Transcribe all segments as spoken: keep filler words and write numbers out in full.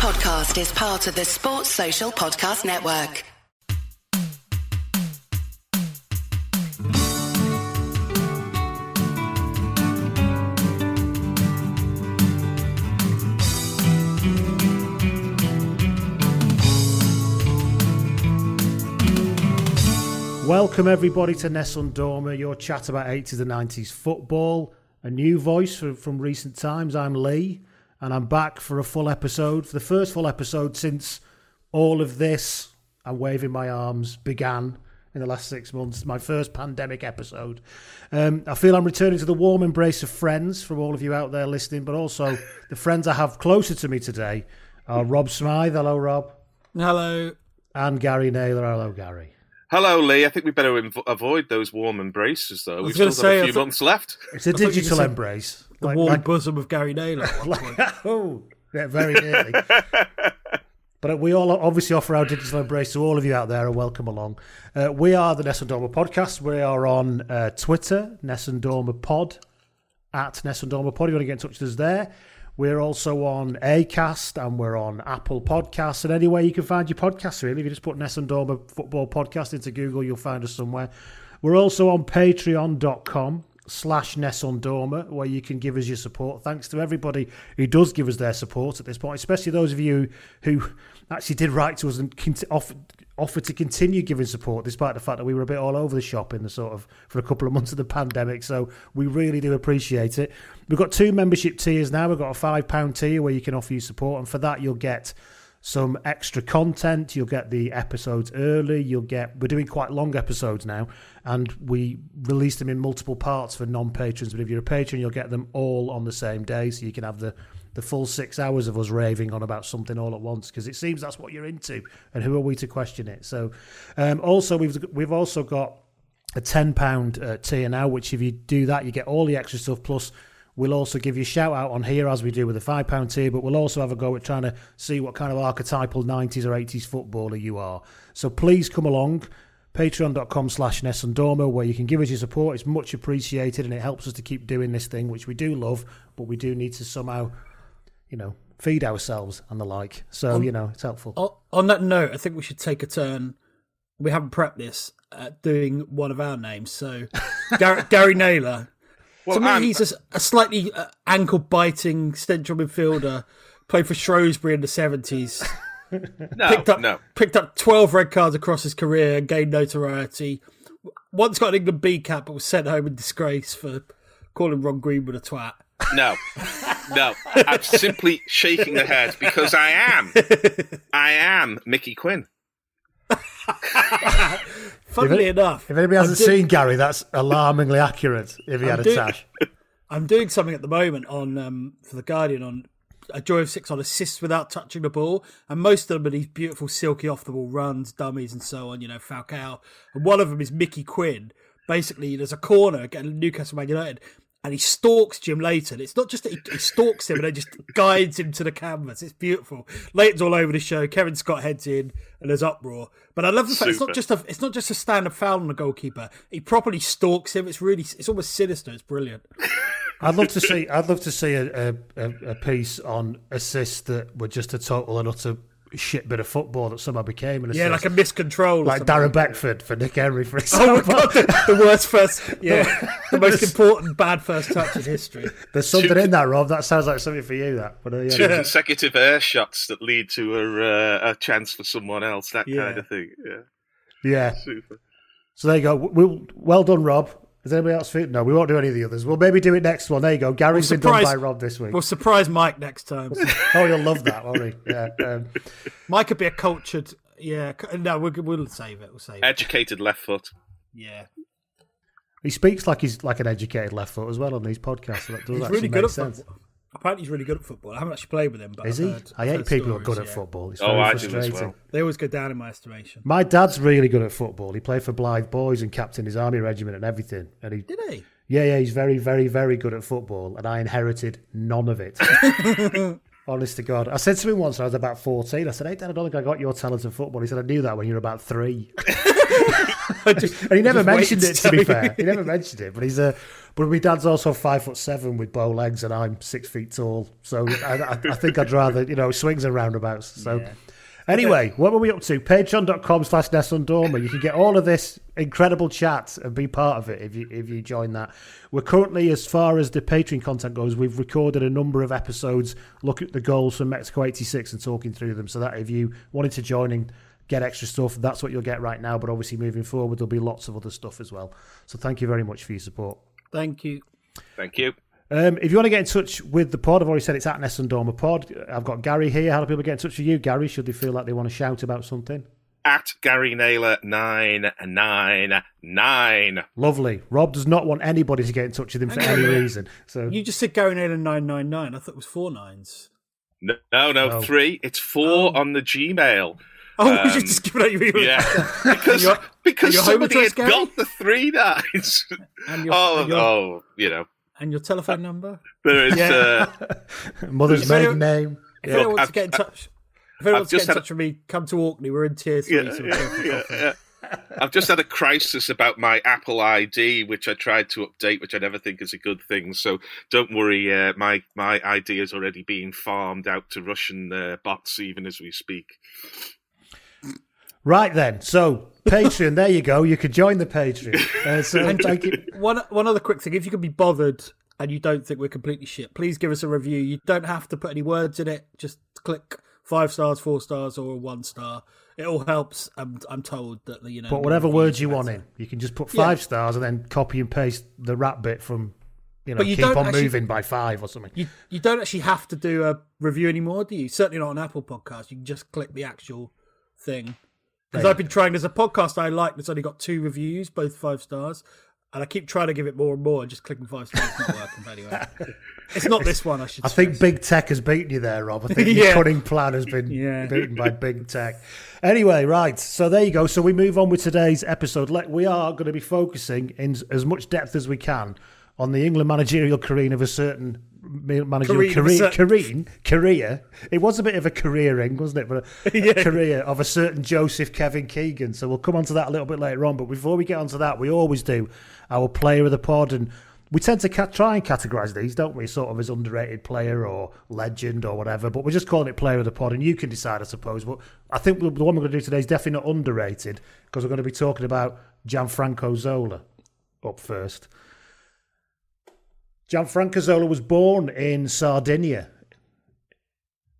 podcast is part of the Sports Social Podcast Network. Welcome everybody to Nessun Dorma, your chat about eighties and nineties football. A new voice from, from recent times. I'm Lee, and I'm back for a full episode, for the first full episode since all of this, I'm waving my arms, began in the last six months, my first pandemic episode. Um, I feel I'm returning to the warm embrace of friends from all of you out there listening, but also the friends I have closer to me today are Rob Smythe. Hello, Rob. Hello. And Gary Naylor. Hello, Gary. Hello, Lee. I think we better inv- avoid those warm embraces, though. We've still say, got a few thought, months left. It's a digital embrace. The like, warm like, bosom of Gary Naylor. Like, oh, yeah, very nearly. But we all obviously offer our digital embrace to all of you out there, and welcome along. Uh, we are the Nessun Dorma Podcast. We are on uh, Twitter, Nessun Dorma Pod, at Nessun Dorma Pod. You want to get in touch with us there. We're also on Acast, and we're on Apple Podcasts, and anywhere you can find your podcasts, really. If you just put Nessun Dorma Football Podcast into Google, you'll find us somewhere. We're also on patreon dot com slash Nessun Dorma, where you can give us your support. Thanks to everybody who does give us their support at this point, especially those of you who actually did write to us and offer, offer to continue giving support, despite the fact that we were a bit all over the shop in the sort of for a couple of months of the pandemic. So we really do appreciate it. We've got two membership tiers now. We've got a five pound tier where you can offer you support, and for that you'll get some extra content. You'll get the episodes early. You'll get we're doing quite long episodes now, and we release them in multiple parts for non-patrons. But if you're a patron, you'll get them all on the same day, so you can have the the full six hours of us raving on about something all at once, because it seems that's what you're into, and who are we to question it? So, um, also we've we've also got a ten pound uh, tier now, which if you do that, you get all the extra stuff plus. We'll also give you a shout-out on here, as we do with the five pound tier, but we'll also have a go at trying to see what kind of archetypal nineties or eighties footballer you are. So please come along, patreon dot com slash Nessun Dorma, where you can give us your support. It's much appreciated, and it helps us to keep doing this thing, which we do love, but we do need to somehow, you know, feed ourselves and the like. So, on, you know, it's helpful. On, on that note, I think we should take a turn. We haven't prepped this, uh, doing one of our names. So Gary, Gary Naylor. Well, to me, and, he's a, a slightly uh, ankle-biting central midfielder, played for Shrewsbury in the seventies. No, picked up, no. Picked up twelve red cards across his career and gained notoriety. Once got an England B cap, but was sent home in disgrace for calling Ron Greenwood a twat. No, no. I'm simply shaking the head because I am. I am Mickey Quinn. Funnily if, enough, if anybody hasn't doing, seen Gary, that's alarmingly accurate. If he I'm had doing, a tash, I'm doing something at the moment on um, for the Guardian on a joy of six on assists without touching the ball, and most of them are these beautiful silky off the ball runs, dummies, and so on. You know, Falcao, and one of them is Mickey Quinn. Basically, there's a corner against Newcastle Man United, and he stalks Jim Leighton. It's not just that he, he stalks him, and then just guides him to the canvas. It's beautiful. Leighton's all over the show. Kevin Scott heads in, and there's uproar. But I love the fact Super. It's not just a it's not just a standard foul on the goalkeeper. He properly stalks him. It's really it's almost sinister. It's brilliant. I'd love to see I'd love to see a a, a piece on assists that were just a total and utter shit bit of football that somehow became an assist. Yeah, like a miscontrol. Like Darren Beckford for Nick Henry, for example. Oh my God, the, the worst first, yeah, the most important bad first touch in history. There's something two, in that, Rob. That sounds like something for you, that. But, uh, yeah. Two consecutive air shots that lead to a, uh, a chance for someone else, that yeah. kind of thing. Yeah. Yeah. Super. So there you go. We'll, well done, Rob. Is anybody else fit? No, we won't do any of the others. We'll maybe do it next one. There you go. Gary's we'll surprise, been done by Rob this week. We'll surprise Mike next time. Oh, you'll love that, won't he? Yeah. Um, Mike could be a cultured... Yeah. No, we'll, we'll save it. We'll save it. Educated left foot. Yeah. He speaks like he's like an educated left foot as well on these podcasts. So that does he's actually really good make sense. Football. Apparently he's really good at football. I haven't actually played with him, but Is I've he? Heard, I hate heard people stories, who are good yeah. at football. It's oh, very I frustrating. Do as well. They always go down in my estimation. My dad's really good at football. He played for Blythe Boys and captained his army regiment and everything. And he, Did he? Yeah, yeah. He's very, very, very good at football, and I inherited none of it. Honest to God. I said to him once when I was about fourteen, I said, hey, Dad, I don't think I got your talent in football. He said, I knew that when you were about three. just, and he never mentioned it. To, to be fair, he never mentioned it. But he's a. But my dad's also five foot seven with bow legs, and I'm six feet tall. So I, I think I'd rather, you know, swings and roundabouts. So. Yeah. Anyway, what were we up to? Patreon.com slash Nessundorma. You can get all of this incredible chat and be part of it if you if you join that. We're currently, as far as the Patreon content goes, we've recorded a number of episodes, look at the goals from Mexico eighty-six and talking through them, so that if you wanted to join and get extra stuff, that's what you'll get right now. But obviously moving forward, there'll be lots of other stuff as well. So thank you very much for your support. Thank you. Thank you. Um, if you want to get in touch with the pod, I've already said it's at Nessundorma Pod. I've got Gary here. How do people get in touch with you, Gary? Should they feel like they want to shout about something? At Gary Naylor nine nine nine. Lovely. Rob does not want anybody to get in touch with him for any reason. So you just said Gary Naylor nine nine nine. I thought it was four nines. No, no, no oh. three. It's four oh. on the Gmail. Oh, um, you just give out your email. Yeah. because your, because somebody address, had Gary? Got the three nines. And your, oh, and your, oh, you know. And your telephone number? There is yeah. uh, mother's maiden name. If anyone yeah. wants to get in touch, if anyone wants to get in touch a... with me, come to Orkney. We're in tier three. Yeah, so yeah, yeah, yeah. I've just had a crisis about my Apple I D, which I tried to update, which I never think is a good thing. So don't worry, uh, my my I D is already being farmed out to Russian uh, bots, even as we speak. Right then, so Patreon, there you go. You could join the Patreon. Uh, so and thank you. One one other quick thing: if you can be bothered and you don't think we're completely shit, please give us a review. You don't have to put any words in it. Just click five stars, four stars, or one star. It all helps. I'm, I'm told that you know. Put whatever words you want in. You can just put five yeah. stars and then copy and paste the rap bit from. You know, but you keep on actually, moving by five or something. You, you don't actually have to do a review anymore, do you? Certainly not on Apple Podcasts. You can just click the actual thing. Because I've been trying, there's a podcast I like that's only got two reviews, both five stars, and I keep trying to give it more and more, and just clicking five stars is not working. But anyway, it's not this one, I should say. I think Big Tech has beaten you there, Rob. I think yeah. your cunning plan has been yeah. beaten by Big Tech. Anyway, right, so there you go. So we move on with today's episode. We are going to be focusing in as much depth as we can on the England managerial career of a certain... managerial career, career, career. It was a bit of a careering, wasn't it? But a, yeah. a career of a certain Joseph Kevin Keegan. So we'll come on to that a little bit later on. But before we get onto that, we always do our player of the pod, and we tend to ca- try and categorise these, don't we? Sort of as underrated player or legend or whatever. But we're just calling it player of the pod, and you can decide, I suppose. But I think the one we're going to do today is definitely not underrated because we're going to be talking about Gianfranco Zola up first. Gianfranco Zola was born in Sardinia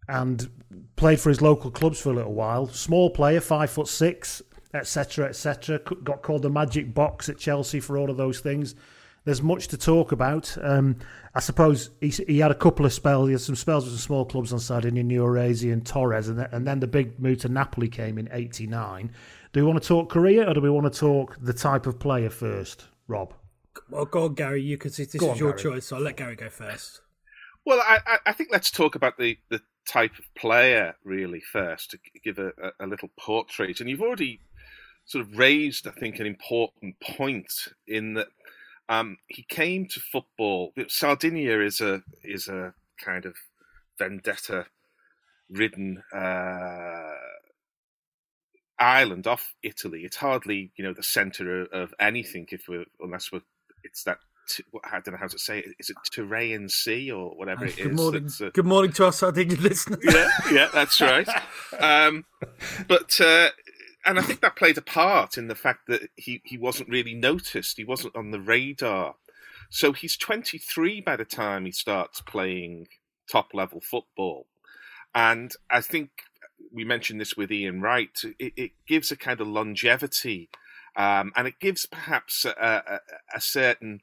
and played for his local clubs for a little while. Small player, five foot six, et cetera, et cetera. Got called the magic box at Chelsea for all of those things. There's much to talk about. Um, I suppose he, he had a couple of spells. He had some spells with some small clubs on Sardinia, Nuorese and Torres, and, th- and then the big move to Napoli came in eighty-nine. Do we want to talk career or do we want to talk the type of player first, Rob? Well, go on, Gary, you can see this on, is your Gary. Choice, so I'll let Gary go first. Well, I, I think let's talk about the, the type of player, really, first, to give a, a little portrait. And you've already sort of raised, I think, an important point in that um, he came to football. Sardinia is a is a kind of vendetta-ridden uh, island off Italy. It's hardly, you know, the centre of anything, if we're, unless we're It's that, I don't know how to say it. Is it Terrain Sea or whatever it is? Good morning, uh, good morning to our Sardinian listeners. Yeah, yeah, that's right. Um, but, uh, and I think that played a part in the fact that he, he wasn't really noticed. He wasn't on the radar. So he's twenty-three by the time he starts playing top-level football. And I think we mentioned this with Ian Wright. It, it gives a kind of longevity Um, and it gives perhaps a, a, a certain,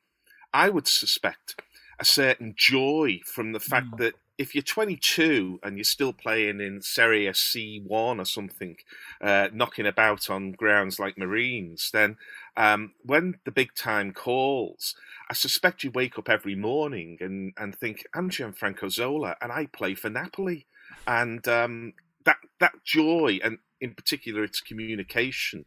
I would suspect, a certain joy from the fact mm. that if you're twenty-two and you're still playing in Serie C one or something, uh, knocking about on grounds like Marines, then um, when the big time calls, I suspect you wake up every morning and, and think, I'm Gianfranco Zola and I play for Napoli. And um, that that joy, and in particular its communication,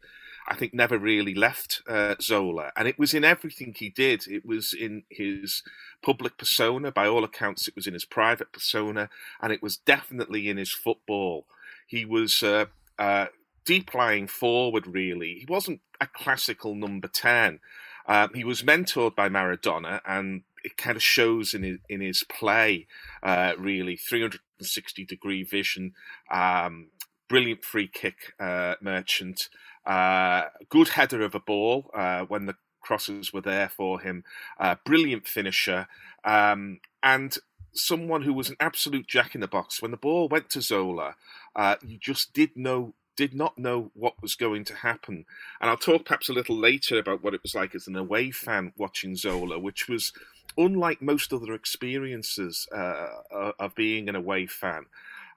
I think never really left uh, Zola. And it was in everything he did. It was in his public persona. By all accounts, it was in his private persona. And it was definitely in his football. He was uh, uh, deep lying forward, really. He wasn't a classical number ten. Um, he was mentored by Maradona, and it kind of shows in his, in his play, uh, really. three hundred sixty degree vision, um, brilliant free kick uh, merchant, uh, good header of a ball uh, when the crosses were there for him, uh, brilliant finisher, um, and someone who was an absolute jack-in-the-box. When the ball went to Zola, uh, you just did know did not know what was going to happen. And I'll talk perhaps a little later about what it was like as an away fan watching Zola, which was unlike most other experiences uh, of being an away fan.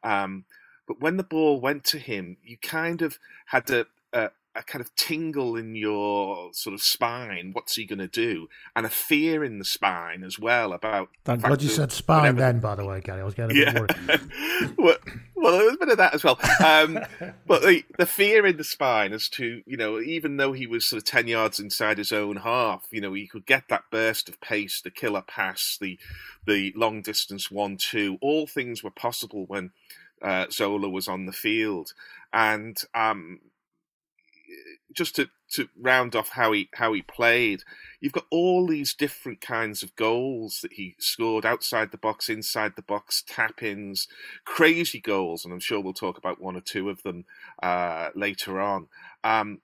Um, but when the ball went to him, you kind of had a, a, a kind of tingle in your sort of spine. What's he going to do? And a fear in the spine as well about... I'm glad you said spine whatever. Then, by the way, Gary. I was getting a yeah. bit worried. well, well, there was a bit of that as well. Um, but the, the fear in the spine as to, you know, even though he was sort of ten yards inside his own half, you know, he could get that burst of pace, the killer pass, the the long distance one two. All things were possible when uh, Zola was on the field. And um, just to, to round off how he how he played, you've got all these different kinds of goals that he scored outside the box, inside the box, tap-ins, crazy goals, and I'm sure we'll talk about one or two of them uh, later on. Um,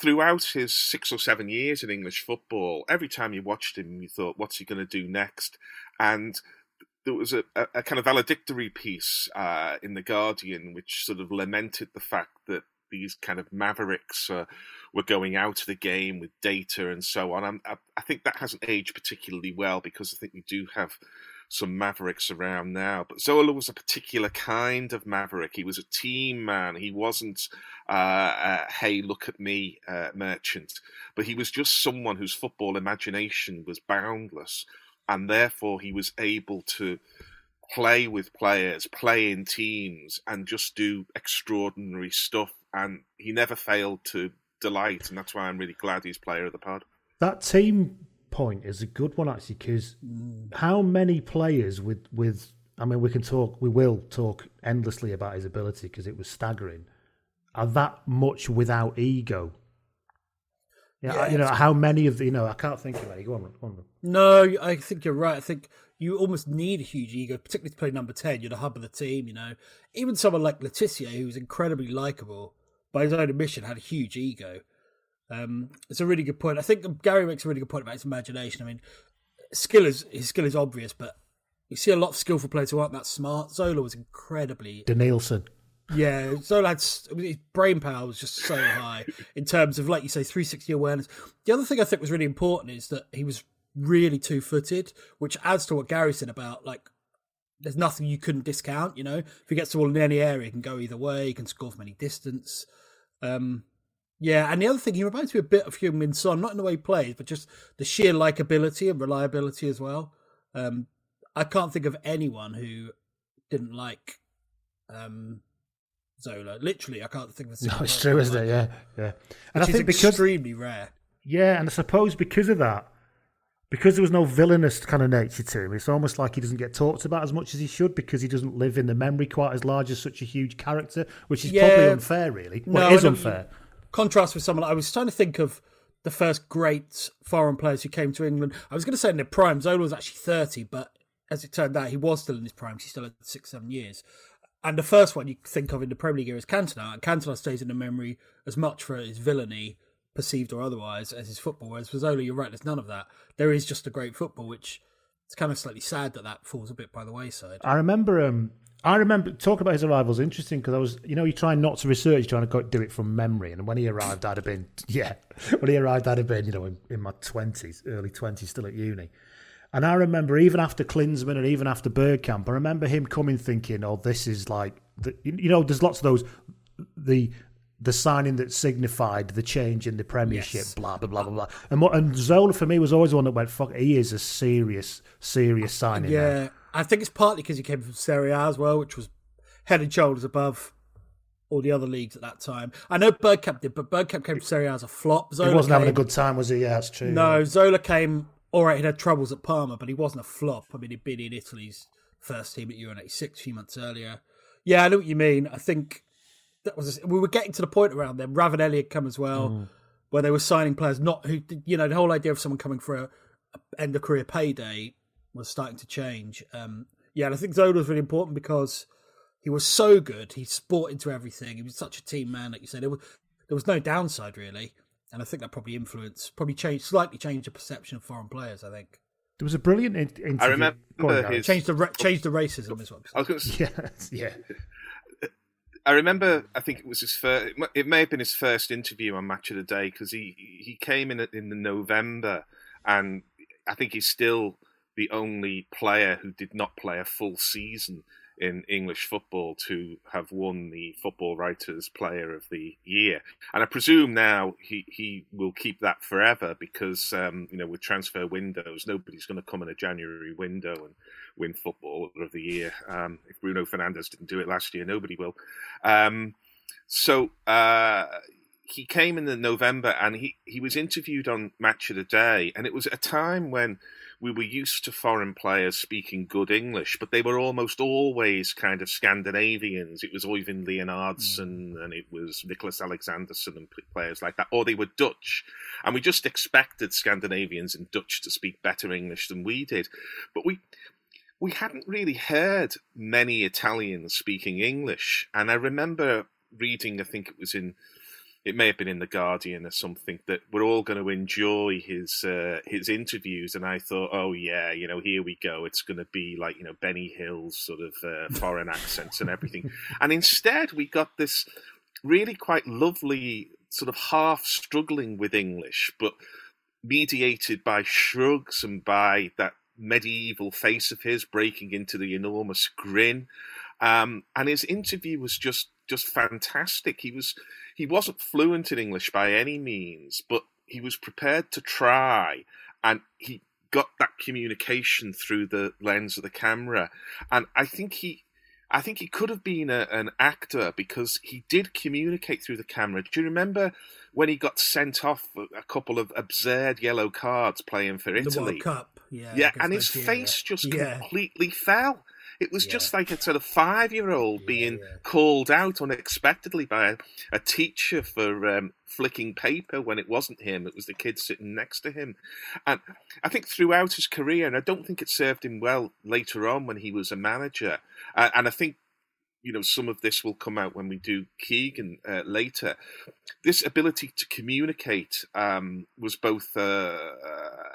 throughout his six or seven years in English football, every time you watched him, you thought, what's he going to do next? And there was a, a, a kind of valedictory piece uh, in The Guardian which sort of lamented the fact that these kind of mavericks uh, were going out of the game with data and so on. I'm, I, I think that hasn't aged particularly well, because I think we do have some mavericks around now. But Zola was a particular kind of maverick. He was a team man. He wasn't uh, a, hey, look at me uh, merchant. But he was just someone whose football imagination was boundless, and therefore he was able to play with players, play in teams, and just do extraordinary stuff. And he never failed to delight, and that's why I'm really glad he's player of the pod. That team point is a good one, actually, because how many players with, with... I mean, we can talk... We will talk endlessly about his ability, because it was staggering. Are that much without ego? Yeah, yeah, you know, how many of the... You know, I can't think of any. Go on, go on. No, I think you're right. I think you almost need a huge ego, particularly to play number ten. You're the hub of the team, you know. Even someone like Letizia, who's incredibly likeable, by his own admission, had a huge ego. Um, it's a really good point. I think Gary makes a really good point about his imagination. I mean, skill is his skill is obvious, but you see a lot of skillful players who aren't that smart. Zola was incredibly... Danielson. Yeah, Zola had... I mean, his brain power was just so high in terms of, like you say, three sixty awareness. The other thing I think was really important is that he was really two-footed, which adds to what Gary said about, like, there's nothing you couldn't discount, you know? If he gets the ball in any area, he can go either way, he can score from any distance. Um, yeah, and the other thing, he reminds me a bit of Heung-min Son, not in the way he plays, but just the sheer likability and reliability as well. Um, I can't think of anyone who didn't like um, Zola. Literally, I can't think of... No, it's true, isn't it? Yeah, yeah. And I think because... extremely rare. Yeah, and I suppose because of that, because there was no villainous kind of nature to him, it's almost like he doesn't get talked about as much as he should, because he doesn't live in the memory quite as large as such a huge character, which is yeah. probably unfair, really. Well, no, it is unfair. Contrast with someone... I was trying to think of the first great foreign players who came to England. I was going to say in their prime, Zola was actually thirty, but as it turned out, he was still in his prime. He still had six, seven years. And the first one you think of in the Premier League era is Cantona, and Cantona stays in the memory as much for his villainy, perceived or otherwise, as his football. Whereas for Zola, you're right, there's none of that. There is just a great football, which it's kind of slightly sad that that falls a bit by the wayside. I remember, um, I remember talking about his arrival is interesting, because I was, you know, you're trying not to research, you're trying to do it from memory. And when he arrived, I'd have been, yeah, when he arrived, I'd have been, you know, in, in my twenties, early twenties, still at uni. And I remember even after Klinsmann and even after Bergkamp, I remember him coming thinking, oh, this is like, the, you know, there's lots of those, the, the signing that signified the change in the Premiership, yes. blah, blah, blah, blah, blah. And, what, and Zola, for me, was always the one that went, fuck, he is a serious, serious signing. Yeah, there. I think it's partly because he came from Serie A as well, which was head and shoulders above all the other leagues at that time. I know Bergkamp did, but Bergkamp came from Serie A as a flop. Zola he wasn't came, having a good time, was he? Yeah, that's true. No, Zola came, all right, he had troubles at Parma, but he wasn't a flop. I mean, he'd been in Italy's first team at Euro ninety-six a few months earlier. Yeah, I know what you mean. I think... that was a, we were getting to the point around them. Ravanelli had come as well, mm. where they were signing players not who, you know, the whole idea of someone coming for a, a end of career payday was starting to change. Um, yeah, and I think Zola was really important because he was so good. He sport into everything. He was such a team man, like you said. There was, there was no downside really, and I think that probably influenced, probably changed slightly changed the perception of foreign players. I think. There was a brilliant interview. I remember on, his... Change the, ra- change the racism is what I was going to say. Yeah, yeah. I remember, I think it was his first, it may have been his first interview on Match of the Day, because he, he came in in the November, and I think he's still the only player who did not play a full season in English football to have won the Football Writers Player of the Year. And I presume now he, he will keep that forever because, um, you know, with transfer windows, nobody's going to come in a January window and win Footballer of the Year. Um, if Bruno Fernandes didn't do it last year, nobody will. Um, so uh, he came in the November and he, he was interviewed on Match of the Day. And it was a time when we were used to foreign players speaking good English, but they were almost always kind of Scandinavians. It was Øyvind Leonardsen mm. and it was Nicholas Alexanderson and players like that, or they were Dutch. And we just expected Scandinavians and Dutch to speak better English than we did. But we we hadn't really heard many Italians speaking English. And I remember reading, I think it was in... It may have been in The Guardian or something, that we're all going to enjoy his uh, his interviews. And I thought, oh, yeah, you know, here we go. It's going to be like, you know, Benny Hill's sort of uh, foreign accents and everything. And instead, we got this really quite lovely sort of half struggling with English, but mediated by shrugs and by that medieval face of his breaking into the enormous grin. Um, and his interview was just just fantastic. He was he wasn't fluent in English by any means, but he was prepared to try, and he got that communication through the lens of the camera. And I think he I think he could have been a, an actor because he did communicate through the camera. Do you remember when he got sent off a couple of absurd yellow cards playing for Italy? The World Cup, yeah. Yeah, and his face just yeah. completely fell. It was yeah. just like a sort of five-year-old yeah, being yeah. called out unexpectedly by a, a teacher for um, flicking paper when it wasn't him. It was the kid sitting next to him. And I think throughout his career, and I don't think it served him well later on when he was a manager, uh, and I think, you know, some of this will come out when we do Keegan uh, later. This ability to communicate um, was both uh,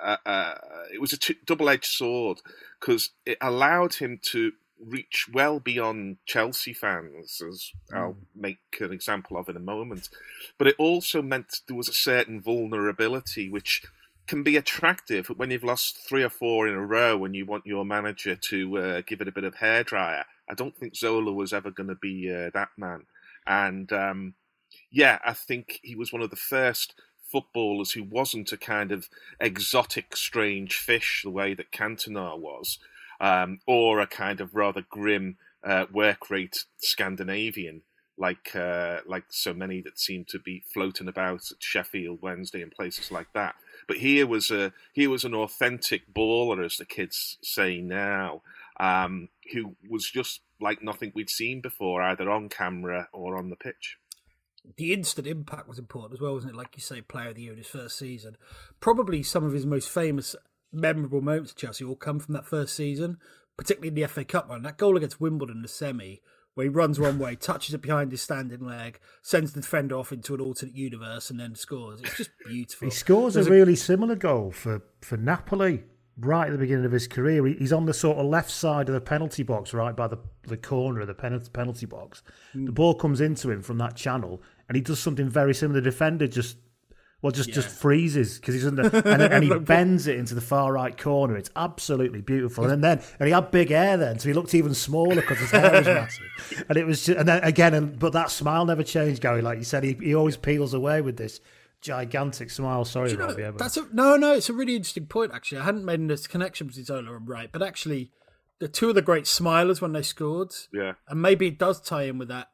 uh, uh, it was a t- double-edged sword because it allowed him to reach well beyond Chelsea fans, as mm. I'll make an example of in a moment. But it also meant there was a certain vulnerability which can be attractive when you've lost three or four in a row and you want your manager to uh, give it a bit of hairdryer. I don't think Zola was ever going to be uh, that man. And, um, yeah, I think he was one of the first footballers who wasn't a kind of exotic, strange fish the way that Cantona was, um, or a kind of rather grim uh, work rate Scandinavian like uh, like so many that seem to be floating about at Sheffield Wednesday and places like that. But here was a here was an authentic baller, as the kids say now, Um, who was just like nothing we'd seen before, either on camera or on the pitch. The instant impact was important as well, wasn't it? Like you say, player of the year in his first season. Probably some of his most famous, memorable moments at Chelsea all come from that first season, particularly in the F A Cup one. That goal against Wimbledon in the semi, where he runs one way, touches it behind his standing leg, sends the defender off into an alternate universe and then scores. It's just beautiful. He scores There's a really a... similar goal for, for Napoli. Right at the beginning of his career, he's on the sort of left side of the penalty box, right by the the corner of the penalty penalty box. Mm. The ball comes into him from that channel, and he does something very similar. The defender just, well, just, yeah. just freezes because he's under, and, and he bends it into the far right corner. It's absolutely beautiful. And then, and he had big hair then, so he looked even smaller because his hair was massive. And it was, just, and then again, and, but that smile never changed, Gary. Like you said, he he always peels away with this gigantic smile. Sorry, you know, Robbie. That's a, no, no, it's a really interesting point, actually. I hadn't made this connection between Zola and Wright, but actually, the two of the great smilers when they scored. Yeah. And maybe it does tie in with that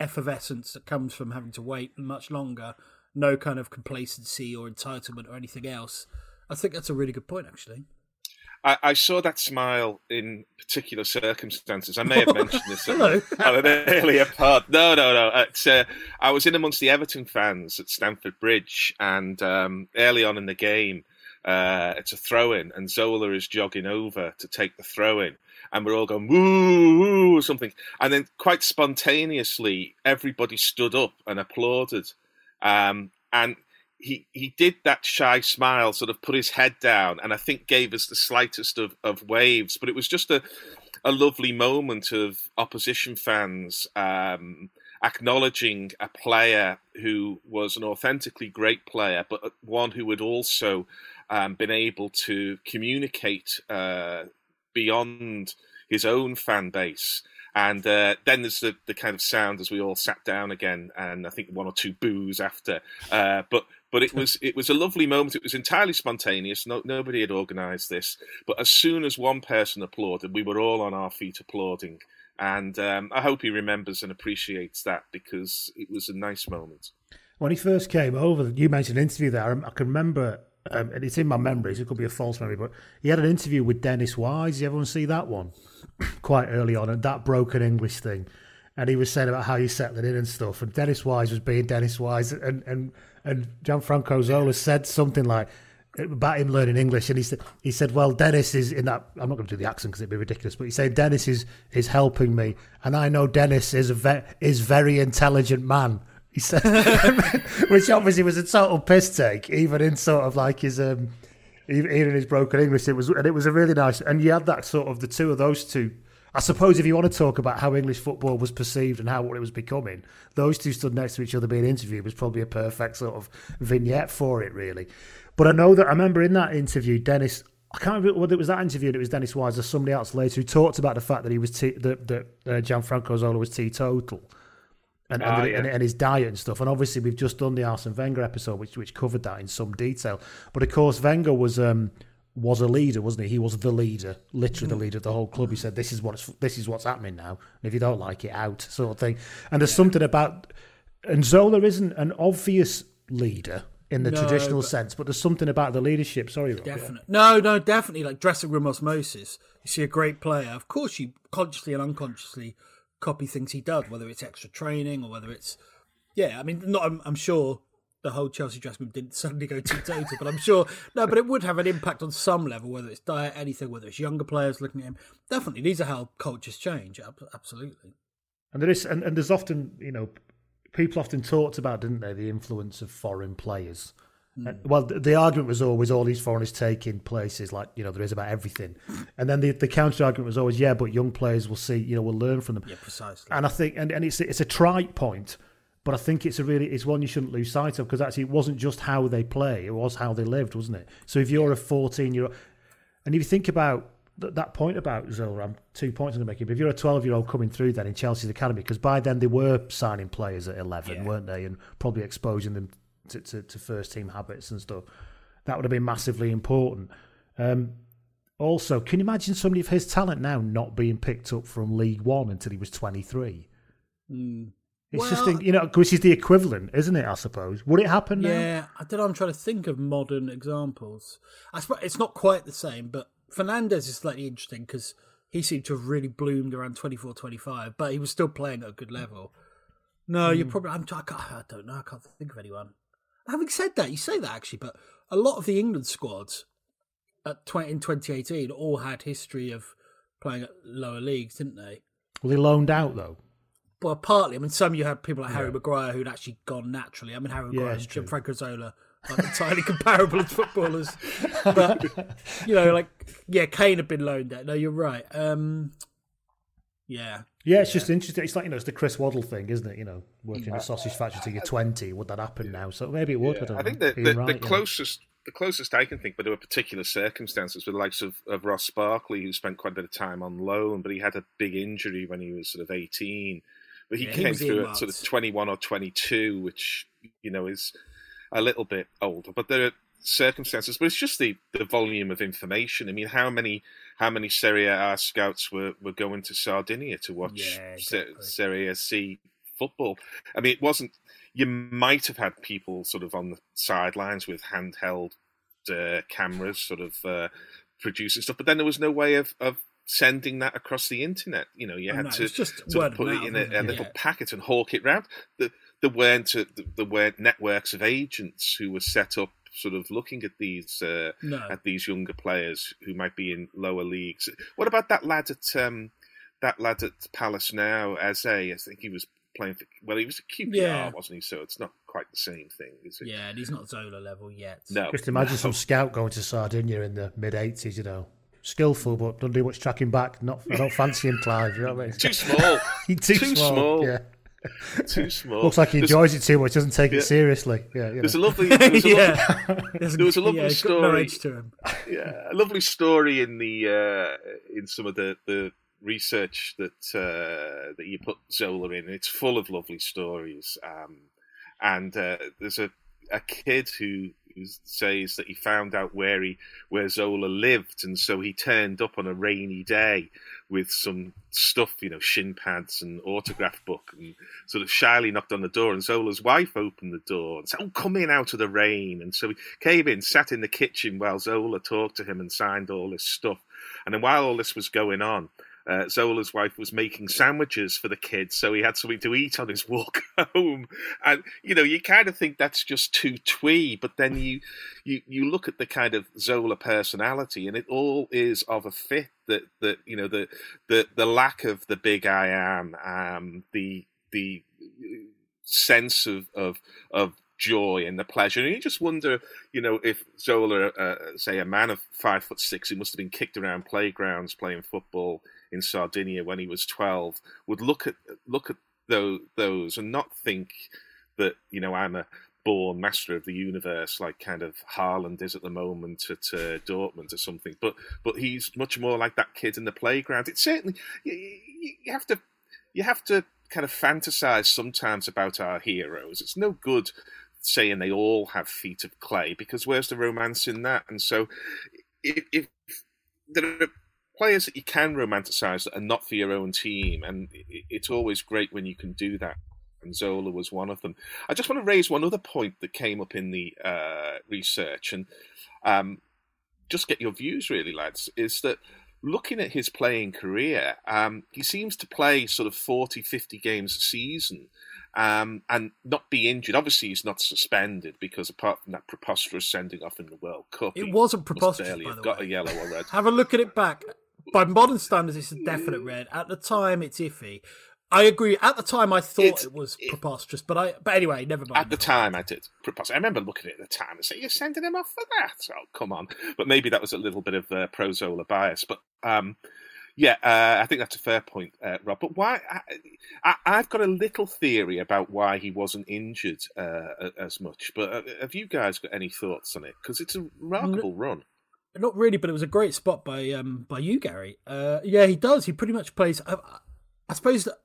effervescence that comes from having to wait much longer, no kind of complacency or entitlement or anything else. I think that's a really good point, actually. I, I saw that smile in particular circumstances. I may have mentioned this at, at an earlier part. No, no, no. At, uh, I was in amongst the Everton fans at Stamford Bridge, and um, early on in the game, uh, it's a throw-in, and Zola is jogging over to take the throw-in, and we're all going, woo, woo, or something. And then quite spontaneously, everybody stood up and applauded. Um, and he he did that shy smile, sort of put his head down, and I think gave us the slightest of, of waves. But it was just a, a lovely moment of opposition fans um, acknowledging a player who was an authentically great player, but one who had also um, been able to communicate uh, beyond his own fan base. And uh, then there's the, the kind of sound as we all sat down again, and I think one or two boos after. Uh, but but it was it was a lovely moment. It was entirely spontaneous. No, nobody had organised this. But as soon as one person applauded, we were all on our feet applauding. And um, I hope he remembers and appreciates that, because it was a nice moment. When he first came over, you mentioned an interview there. I can remember, um, and it's in my memories. It could be a false memory, but he had an interview with Dennis Wise. Did everyone see that one? Quite early on, and that broken English thing, and he was saying about how you settled in and stuff, and Dennis Wise was being Dennis Wise, and and and Gianfranco Zola said something like about him learning English, and he said he said well, Dennis is in that, I'm not going to do the accent because it'd be ridiculous, but he said Dennis is is helping me, and I know Dennis is a ve- is very intelligent man, he said, which obviously was a total piss take, even in sort of like his um even in his broken English. It was, and it was a really nice, and you had that sort of, the two of those two, I suppose, if you want to talk about how English football was perceived and how what it was becoming, those two stood next to each other being interviewed was probably a perfect sort of vignette for it, really. But I know that, I remember in that interview, Dennis, I can't remember whether it was that interview and it was Dennis Wise or somebody else later, who talked about the fact that he was, te- that, that uh, Gianfranco Zola was teetotal. And, ah, and, yeah. and and his diet and stuff. And obviously we've just done the Arsene Wenger episode, which which covered that in some detail. But of course, Wenger was um was a leader, wasn't he? He was the leader, literally the leader of the whole club. He said, this is what's this is what's happening now. And if you don't like it, out, sort of thing. And there's yeah. something about, and Zola isn't an obvious leader in the no, traditional but, sense, but there's something about the leadership. Sorry, Rob. Definitely. No, no, definitely. Like dressing room osmosis. You see a great player, of course you consciously and unconsciously copy things he does, whether it's extra training or whether it's, yeah, I mean, not. I'm, I'm sure the whole Chelsea dressing room didn't suddenly go teetotal, but I'm sure, no, but it would have an impact on some level, whether it's diet, anything, whether it's younger players looking at him. Definitely, these are how cultures change, absolutely. And there is, and, and there's often, you know, people often talked about, didn't they, the influence of foreign players. Well, the argument was always all these foreigners taking places like, you know, there is about everything. And then the, the counter-argument was always, yeah, but young players will see, you know, will learn from them. Yeah, precisely. And I think, and, and it's it's a trite point, but I think it's a really, it's one you shouldn't lose sight of, because actually it wasn't just how they play, it was how they lived, wasn't it? So if you're a fourteen-year-old, and if you think about th- that point about Zola, I'm two points I'm going to make it, but if you're a twelve-year-old coming through then in Chelsea's academy, because by then they were signing players at eleven, yeah. weren't they, and probably exposing them To, to, to first team habits and stuff. That would have been massively important. Um, also, can you imagine somebody of his talent now not being picked up from League One until he was twenty-three? Mm. It's well, just, you know, which is the equivalent, isn't it, I suppose? Would it happen yeah, now? Yeah, I don't know. I'm trying to think of modern examples. I suppose it's not quite the same, but Fernandez is slightly interesting because he seemed to have really bloomed around twenty-four, twenty-five, but he was still playing at a good level. No, mm. you're probably, I'm, I, can't, I don't know, I can't think of anyone. Having said that, you say that actually, but a lot of the England squads at twenty in twenty eighteen all had history of playing at lower leagues, didn't they? Well, they loaned out though. Well, partly. I mean, some you had people like yeah. Harry Maguire who'd actually gone naturally. I mean, Harry Maguire yeah, and Gianfranco Zola are entirely comparable as footballers, but you know, like yeah, Kane had been loaned out. No, you're right. Um, yeah. Yeah, it's yeah. just interesting. It's like, you know, it's the Chris Waddle thing, isn't it? You know, working in a sausage factory till you're twenty. Would that happen now? So maybe it would. Yeah. I don't know. I think the, the, right, the closest, yeah. the closest I can think, but there were particular circumstances with the likes of, of Ross Barkley, who spent quite a bit of time on loan, but he had a big injury when he was sort of eighteen. But he yeah, came he through at sort of twenty-one or twenty-two, which, you know, is a little bit older. But there are circumstances, but it's just the, the volume of information. I mean, how many how many Serie A scouts were, were going to Sardinia to watch yeah, exactly. Serie C football? I mean, it wasn't. You might have had people sort of on the sidelines with handheld uh, cameras, sort of uh, produce and stuff, but then there was no way of, of sending that across the internet. You know, you had no, to, just to put it in a, a little yeah. packet and hawk it round. The, there weren't a, there weren't networks of agents who were set up sort of looking at these uh, no. at these younger players who might be in lower leagues. What about that lad at um, that lad at Palace now? Eze, I think he was playing for. Well, he was a Q P R, yeah. wasn't he? So it's not quite the same thing, is it? Yeah, and he's not Zola level yet. No, just imagine no. some scout going to Sardinia in the mid eighties. You know, skillful but don't do much tracking back. Not I don't fancy him, Clive. You know what I mean? Too small. too, too small. small. Yeah. Too small. Looks like he enjoys there's, it too much. Doesn't take yeah. it seriously. Yeah, you know. There's a lovely. There was a, yeah. lovely, there was a lovely yeah, story. No age to him. Yeah, a lovely story in the uh, in some of the, the research that uh, that you put Zola in. It's full of lovely stories. Um, and uh, there's a, a kid who, who says that he found out where he where Zola lived, and so he turned up on a rainy day with some stuff, you know, shin pads and autograph book, and sort of shyly knocked on the door, and Zola's wife opened the door and said, "Oh, come in out of the rain." And so he came in, sat in the kitchen while Zola talked to him and signed all this stuff. And then while all this was going on, uh, Zola's wife was making sandwiches for the kids, so he had something to eat on his walk home. And, you know, you kind of think that's just too twee, but then you, you, you look at the kind of Zola personality, and it all is of a fit. That that you know the the the lack of the big I am, um, the the sense of of of joy and the pleasure, and you just wonder, you know, if Zola, uh, say, a man of five foot six who must have been kicked around playgrounds playing football in Sardinia when he was twelve, would look at look at those, those and not think that, you know, I'm a born master of the universe, like kind of Haaland is at the moment at uh, Dortmund or something, but but he's much more like that kid in the playground. It's certainly you, you have to you have to kind of fantasize sometimes about our heroes. It's no good saying they all have feet of clay, because where's the romance in that? And so if, if there are players that you can romanticize that are not for your own team, and it's always great when you can do that. And Zola was one of them. I just want to raise one other point that came up in the uh, research, and um, just get your views, really, lads, is that looking at his playing career, um, he seems to play sort of forty, fifty games a season um, and not be injured. Obviously, he's not suspended, because apart from that preposterous sending off in the World Cup... It wasn't preposterous, by the got way. A yellow or red. Have a look at it back. By modern standards, it's a definite red. At the time, it's iffy. I agree. At the time, I thought it's, it was preposterous, it, but I. But anyway, never mind. At the time, I did preposterous. I remember looking at it at the time and saying, "You're sending him off for that? Oh, come on!" But maybe that was a little bit of uh, pro-Zola bias. But um, yeah, uh, I think that's a fair point, uh, Rob. But why? I, I, I've got a little theory about why he wasn't injured uh, as much. But uh, have you guys got any thoughts on it? Because it's a remarkable mm-hmm. run. Not really, but it was a great spot by um, by you, Gary. Uh, yeah, he does. He pretty much plays. I, I suppose. That,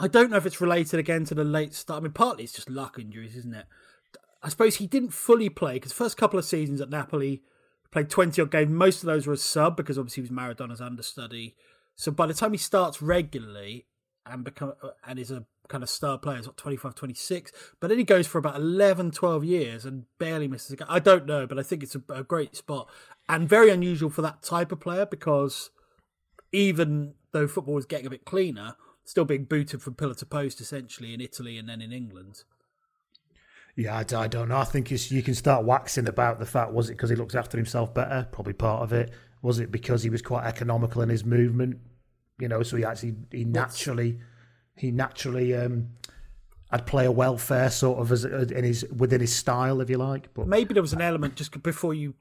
I don't know if it's related again to the late start. I mean, partly it's just luck injuries, isn't it? I suppose he didn't fully play, because the first couple of seasons at Napoli, played twenty-odd games. Most of those were a sub, because obviously he was Maradona's understudy. So by the time he starts regularly and become and is a kind of star player, he's what, twenty-five, twenty-six. But then he goes for about eleven, twelve years and barely misses a game. I don't know, but I think it's a, a great spot. And very unusual for that type of player, because even though football was getting a bit cleaner... Still being booted from pillar to post, essentially, in Italy and then in England. Yeah, I, I don't know. I think it's, you can start waxing about the fact, was it because he looked after himself better? Probably part of it. Was it because he was quite economical in his movement? You know, so he actually, he naturally, he naturally um, had player welfare sort of as in his within his style, if you like. But maybe there was an element, just before you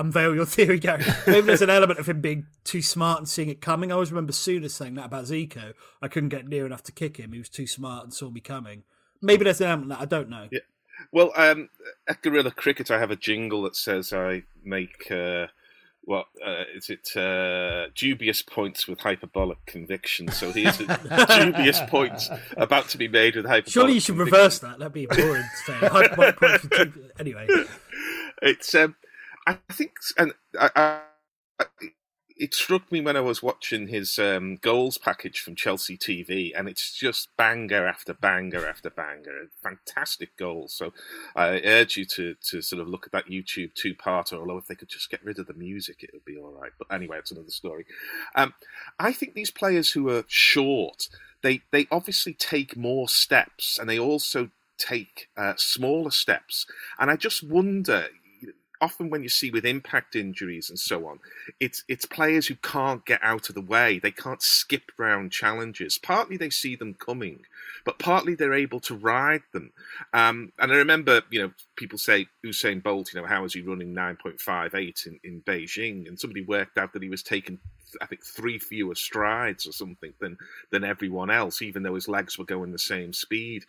unveil your theory, Gary. Maybe there's an element of him being too smart and seeing it coming. I always remember Souness saying that about Zico. I couldn't get near enough to kick him. He was too smart and saw me coming. Maybe there's an element of that. I don't know. Yeah. Well, um, at Guerrilla Cricket, I have a jingle that says I make, uh, what, uh, is it uh, dubious points with hyperbolic conviction. So here's a dubious points about to be made with hyperbolic Surely you should conviction. Reverse that. That'd be boring to say. Hyperbolic points with dubious... Anyway. It's... Um, I think, and I, I, it struck me when I was watching his um, goals package from Chelsea T V, and it's just banger after banger after banger. Fantastic goals. So I urge you to to sort of look at that YouTube two-parter, although if they could just get rid of the music, it would be all right. But anyway, it's another story. Um, I think these players who are short, they, they obviously take more steps, and they also take uh, smaller steps. And I just wonder... Often when you see with impact injuries and so on, it's it's players who can't get out of the way. They can't skip round challenges. Partly they see them coming, but partly they're able to ride them. Um, and I remember, you know, people say Usain Bolt, you know, how is he running nine point five eight in, in Beijing? And somebody worked out that he was taking, I think, three fewer strides or something than than everyone else, even though his legs were going the same speed.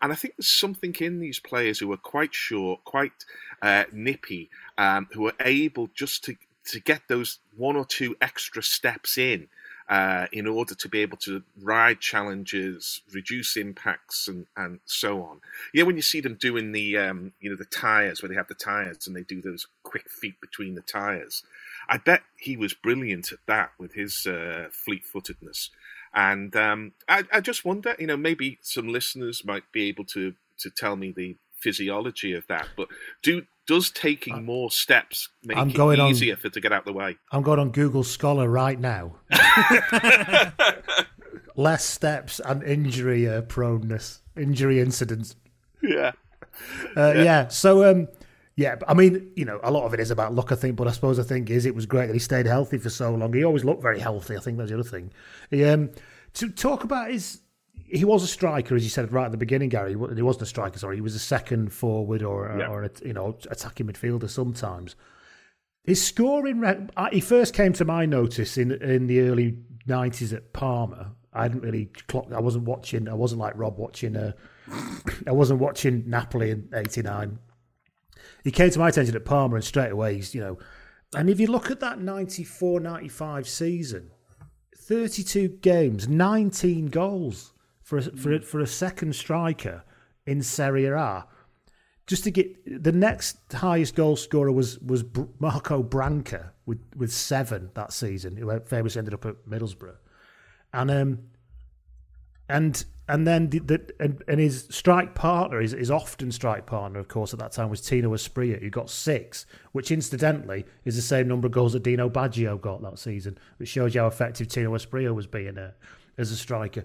And I think there's something in these players who are quite short, quite uh, nippy, um, who are able just to, to get those one or two extra steps in uh, in order to be able to ride challenges, reduce impacts, and, and so on. You know, when you see them doing the, um, you know, the tyres, where they have the tyres and they do those quick feet between the tyres, I bet he was brilliant at that with his uh, fleet-footedness. And um, I, I just wonder, you know, maybe some listeners might be able to, to tell me the physiology of that. But do does taking more steps make I'm going it easier on, for to get out of the way? I'm going on Google Scholar right now. Less steps and injury uh, proneness, injury incidents. Yeah. Uh, yeah. yeah, so... um Yeah, I mean, you know, a lot of it is about luck, I think, but I suppose the thing is it was great that he stayed healthy for so long. He always looked very healthy, I think that's the other thing. He, um, to talk about his... He was a striker, as you said right at the beginning, Gary. He wasn't a striker, sorry. He was a second forward or, yeah. or a, you know, attacking midfielder sometimes. His scoring... He first came to my notice in, in the early nineties at Parma. I hadn't really clocked... I wasn't watching... I wasn't like Rob watching... Uh, I wasn't watching Napoli in eighty-nine. He came to my attention at Parma and straight away, he's, you know... And if you look at that ninety-four ninety-five season, thirty-two games, nineteen goals for a, for a, for a second striker in Serie A. Just to get... The next highest goal scorer was was Marco Branca with, with seven that season, who famously ended up at Middlesbrough. And... um And and then the, the and, and his strike partner, his, his often strike partner, of course, at that time was Tino Asprilla, who got six, which incidentally is the same number of goals that Dino Baggio got that season, which shows you how effective Tino Asprilla was being a, as a striker.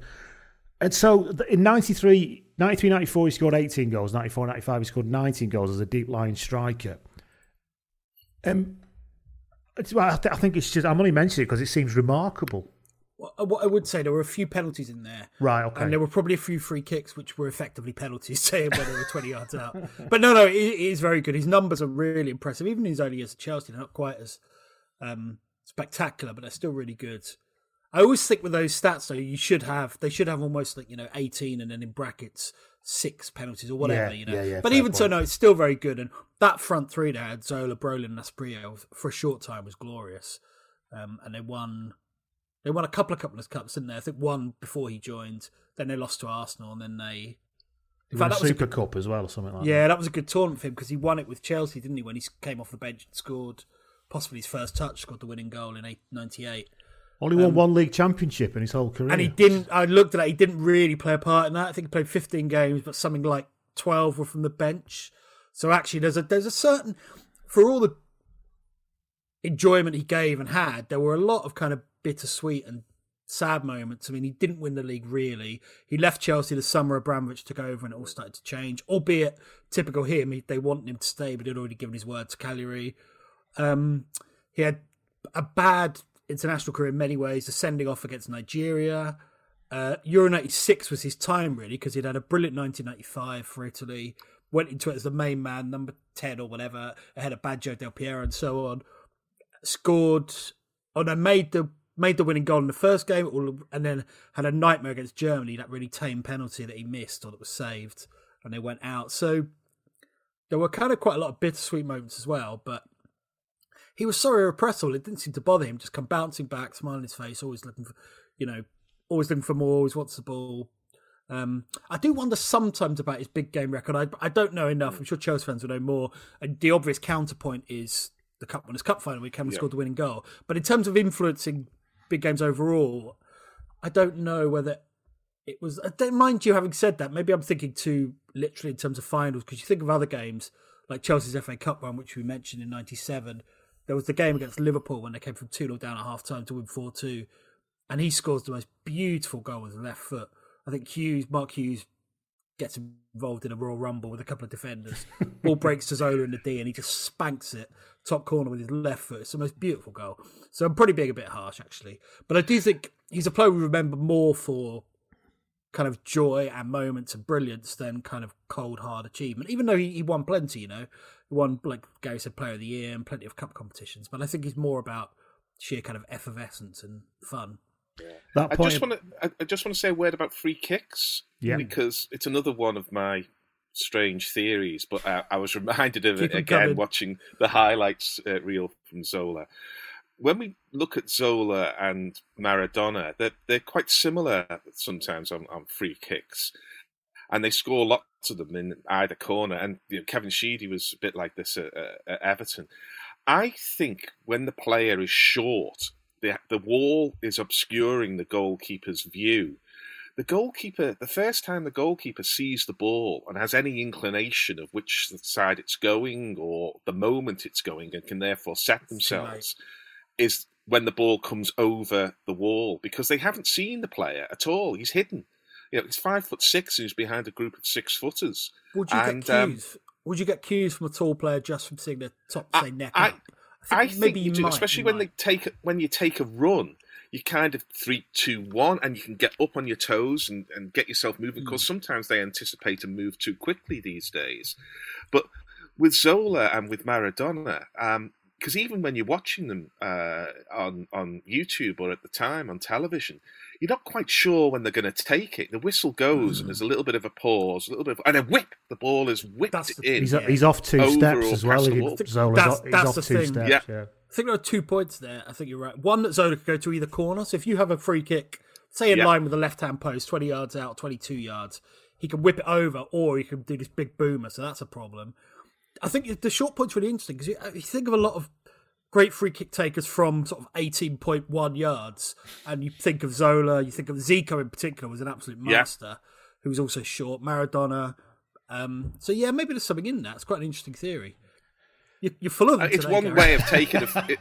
And so in ninety-three ninety-four, he scored eighteen goals. ninety-four ninety-five, he scored nineteen goals as a deep-lying striker. Um, it's, well, I, th- I think it's just, I'm only mentioning it because it seems remarkable. What I would say, there were a few penalties in there. Right, okay. And there were probably a few free kicks, which were effectively penalties, saying whether they were twenty yards out. But no, no, it is very good. His numbers are really impressive. Even his only years at Chelsea, they're not quite as um, spectacular, but they're still really good. I always think with those stats, though, you should have, they should have almost like, you know, eighteen and then in brackets, six penalties or whatever, yeah, you know. Yeah, yeah, but even point. So, no, it's still very good. And that front three they had, Zola, Brolin and Asprilla, for a short time was glorious. Um, and they won... They won a couple of couple of cups, didn't they? I think one before he joined. Then they lost to Arsenal, and then they. In fact, that was a Super Cup as well, or something like that. Yeah, that was a good tournament for him because he won it with Chelsea, didn't he? When he came off the bench and scored, possibly his first touch, scored the winning goal in ninety-eight. Only um, won one league championship in his whole career, and he didn't. I looked at that; he didn't really play a part in that. I think he played fifteen games, but something like twelve were from the bench. So actually, there's a there's a certain, for all the enjoyment he gave and had, there were a lot of kind of bittersweet and sad moments. I mean, he didn't win the league, really. He left Chelsea the summer Abramovich took over and it all started to change, albeit typical him. He, they wanted him to stay, but he'd already given his word to Cagliari. Um, he had a bad international career in many ways, the sending off against Nigeria. Uh, Euro ninety-six was his time, really, because he'd had a brilliant nineteen ninety-five for Italy, went into it as the main man, number ten or whatever, ahead of Baggio, Del Piero and so on. Scored, oh no, made the Made the winning goal in the first game, and then had a nightmare against Germany, that really tame penalty that he missed or that was saved, and they went out. So there were kind of quite a lot of bittersweet moments as well, but he was so irrepressible. It didn't seem to bother him, just come bouncing back, smiling his face, always looking for, you know, always looking for more, always wants the ball. Um, I do wonder sometimes about his big game record. I, I don't know enough. I'm sure Chelsea fans will know more. And the obvious counterpoint is the Cup Winners' Cup final. We came and yeah. scored the winning goal. But in terms of influencing big games overall, I don't know whether it was... I don't mind you having said that. Maybe I'm thinking too literally in terms of finals, because you think of other games, like Chelsea's F A Cup run, which we mentioned in ninety-seven. There was the game against Liverpool when they came from two nil down at half-time to win four two. And he scores the most beautiful goal with the left foot. I think Hughes, Mark Hughes gets involved in a Royal Rumble with a couple of defenders. Ball breaks to Zola in the D and he just spanks it top corner with his left foot. It's the most beautiful goal. So I'm probably being a bit harsh, actually. But I do think he's a player we remember more for kind of joy and moments and brilliance than kind of cold, hard achievement. Even though he, he won plenty, you know. He won, like Gary said, Player of the Year and plenty of cup competitions. But I think he's more about sheer kind of effervescence and fun. Yeah. That point I just want to. I just want to say a word about free kicks, yeah. because it's another one of my strange theories. But I, I was reminded of Keep it again coming. watching the highlights uh, reel from Zola. When we look at Zola and Maradona, they're they're quite similar sometimes on, on free kicks, and they score lots of them in either corner. And you know, Kevin Sheedy was a bit like this at, at Everton. I think when the player is short, The, the wall is obscuring the goalkeeper's view. The goalkeeper, the first time the goalkeeper sees the ball and has any inclination of which side it's going or the moment it's going and can therefore set themselves is when the ball comes over the wall, because they haven't seen the player at all. He's hidden. You know, he's five foot six and he's behind a group of six footers. Would you and, get cues? Um, Would you get cues from a tall player just from seeing their top, say, I, neck I, up? I think Maybe you do, might, especially you when might. they take when you take a run, you kind of three, two, one, and you can get up on your toes and, and get yourself moving. Because mm. sometimes they anticipate and move too quickly these days. But with Zola and with Maradona, because um, even when you're watching them uh, on on YouTube or at the time on television, you're not quite sure when they're going to take it. The whistle goes mm. and there's a little bit of a pause, a little bit, of, and a whip. The ball is whipped the, in. He's, yeah. he's off two Over steps as well. He, Zola's that's, off, that's he's off the two thing. steps. Yeah. Yeah. I think there are two points there. I think you're right. One, that Zola could go to either corner. So if you have a free kick, say in yeah. line with the left-hand post, twenty yards out, twenty-two yards, he can whip it over, or he can do this big boomer. So that's a problem. I think the short point's really interesting because you, you think of a lot of great free kick takers from sort of eighteen point one yards. And you think of Zola, you think of Zico in particular was an absolute master, yeah. who was also short, Maradona. Um, so, yeah, maybe there's something in that. It's quite an interesting theory. You, you're full of it. Uh, it's, one way of taking a, it,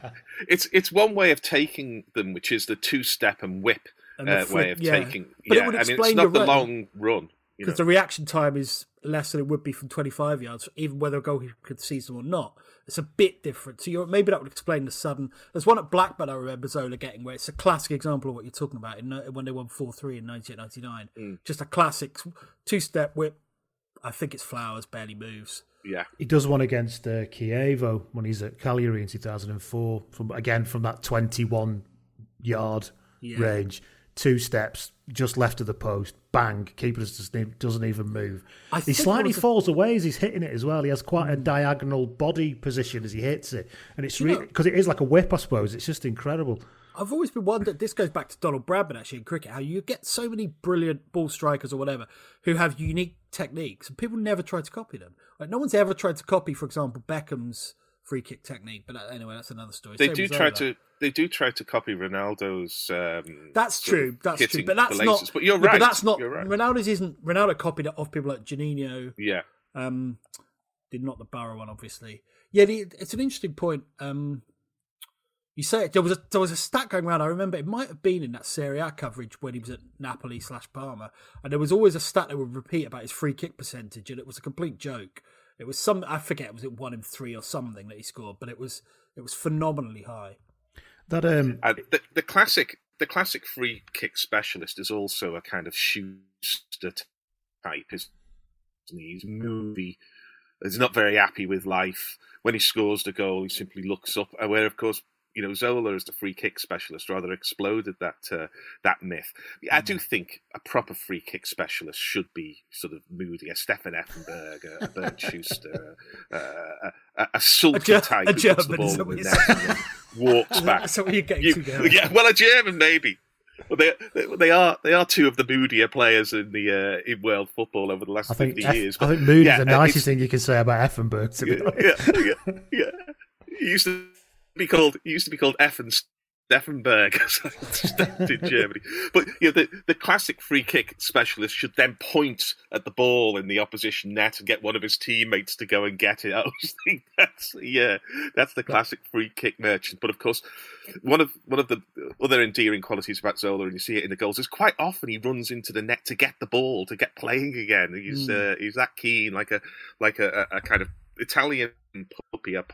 it's, it's one way of taking them, which is the two-step and whip and uh, flip, way of yeah. taking. But yeah, it would explain I mean, it's not the run, long run. Because the reaction time is less than it would be from twenty-five yards, even whether a goalkeeper could seize them or not. It's a bit different. So you're, maybe that would explain the sudden... There's one at Blackburn I remember Zola getting where it's a classic example of what you're talking about in, when they won four three in ninety-eight ninety-nine. Mm. Just a classic two-step whip. I think it's Flowers, barely moves. Yeah. He does one against uh, Chievo when he's at Cagliari in two thousand four. From, again, from that twenty-one-yard yeah. range. Two steps, just left of the post, bang, keeper just doesn't even move. I he slightly a... falls away as he's hitting it as well. He has quite a diagonal body position as he hits it. And it's really, because it is like a whip, I suppose. It's just incredible. I've always been wondering, this goes back to Donald Bradman actually in cricket, how you get so many brilliant ball strikers or whatever who have unique techniques and people never try to copy them. Like no one's ever tried to copy, for example, Beckham's free kick technique, but anyway, that's another story. They Same do try to they do try to copy Ronaldo's. Um, that's true. That's true. But that's not. But you're right. But that's not. Right. Ronaldo's isn't. Ronaldo copied it off people like Janino. Yeah. Um, did not the Borough one, obviously. Yeah, the, it's an interesting point. Um, you say it, there was a, there was a stat going around. I remember it might have been in that Serie A coverage when he was at Napoli slash Parma, and there was always a stat they would repeat about his free kick percentage, and it was a complete joke. It was some, I forget, was it one in three or something that he scored, but it was it was phenomenally high. That um, uh, the, the classic the classic free kick specialist is also a kind of Schuster type. Isn't he? He's moody. He's not very happy with life. When he scores the goal, he simply looks up. Where, of course, you know, Zola is the free kick specialist. Rather exploded that uh, that myth. I do think a proper free kick specialist should be sort of moody, a Stefan Effenberg, a Bernd Schuster, a, a, a, a sulky a Ger- type a who puts the ball in the walks back. That's what you're getting you, to yeah, well, a German maybe. Well, they, they they are they are two of the moodier players in the uh, in world football over the last I fifty think, years. I but, think mood yeah, is the nicest thing you can say about Effenberg. To be yeah, honest. yeah, yeah. yeah. It used to be called. It used to be called Effens. Steffenberg in Germany. But you know, the, the classic free kick specialist should then point at the ball in the opposition net and get one of his teammates to go and get it. I always think that's yeah, that's the classic free kick merchant. But of course, one of one of the other endearing qualities about Zola, and you see it in the goals, is quite often he runs into the net to get the ball, to get playing again. He's mm. uh, he's that keen, like a like a, a kind of Italian puppy up.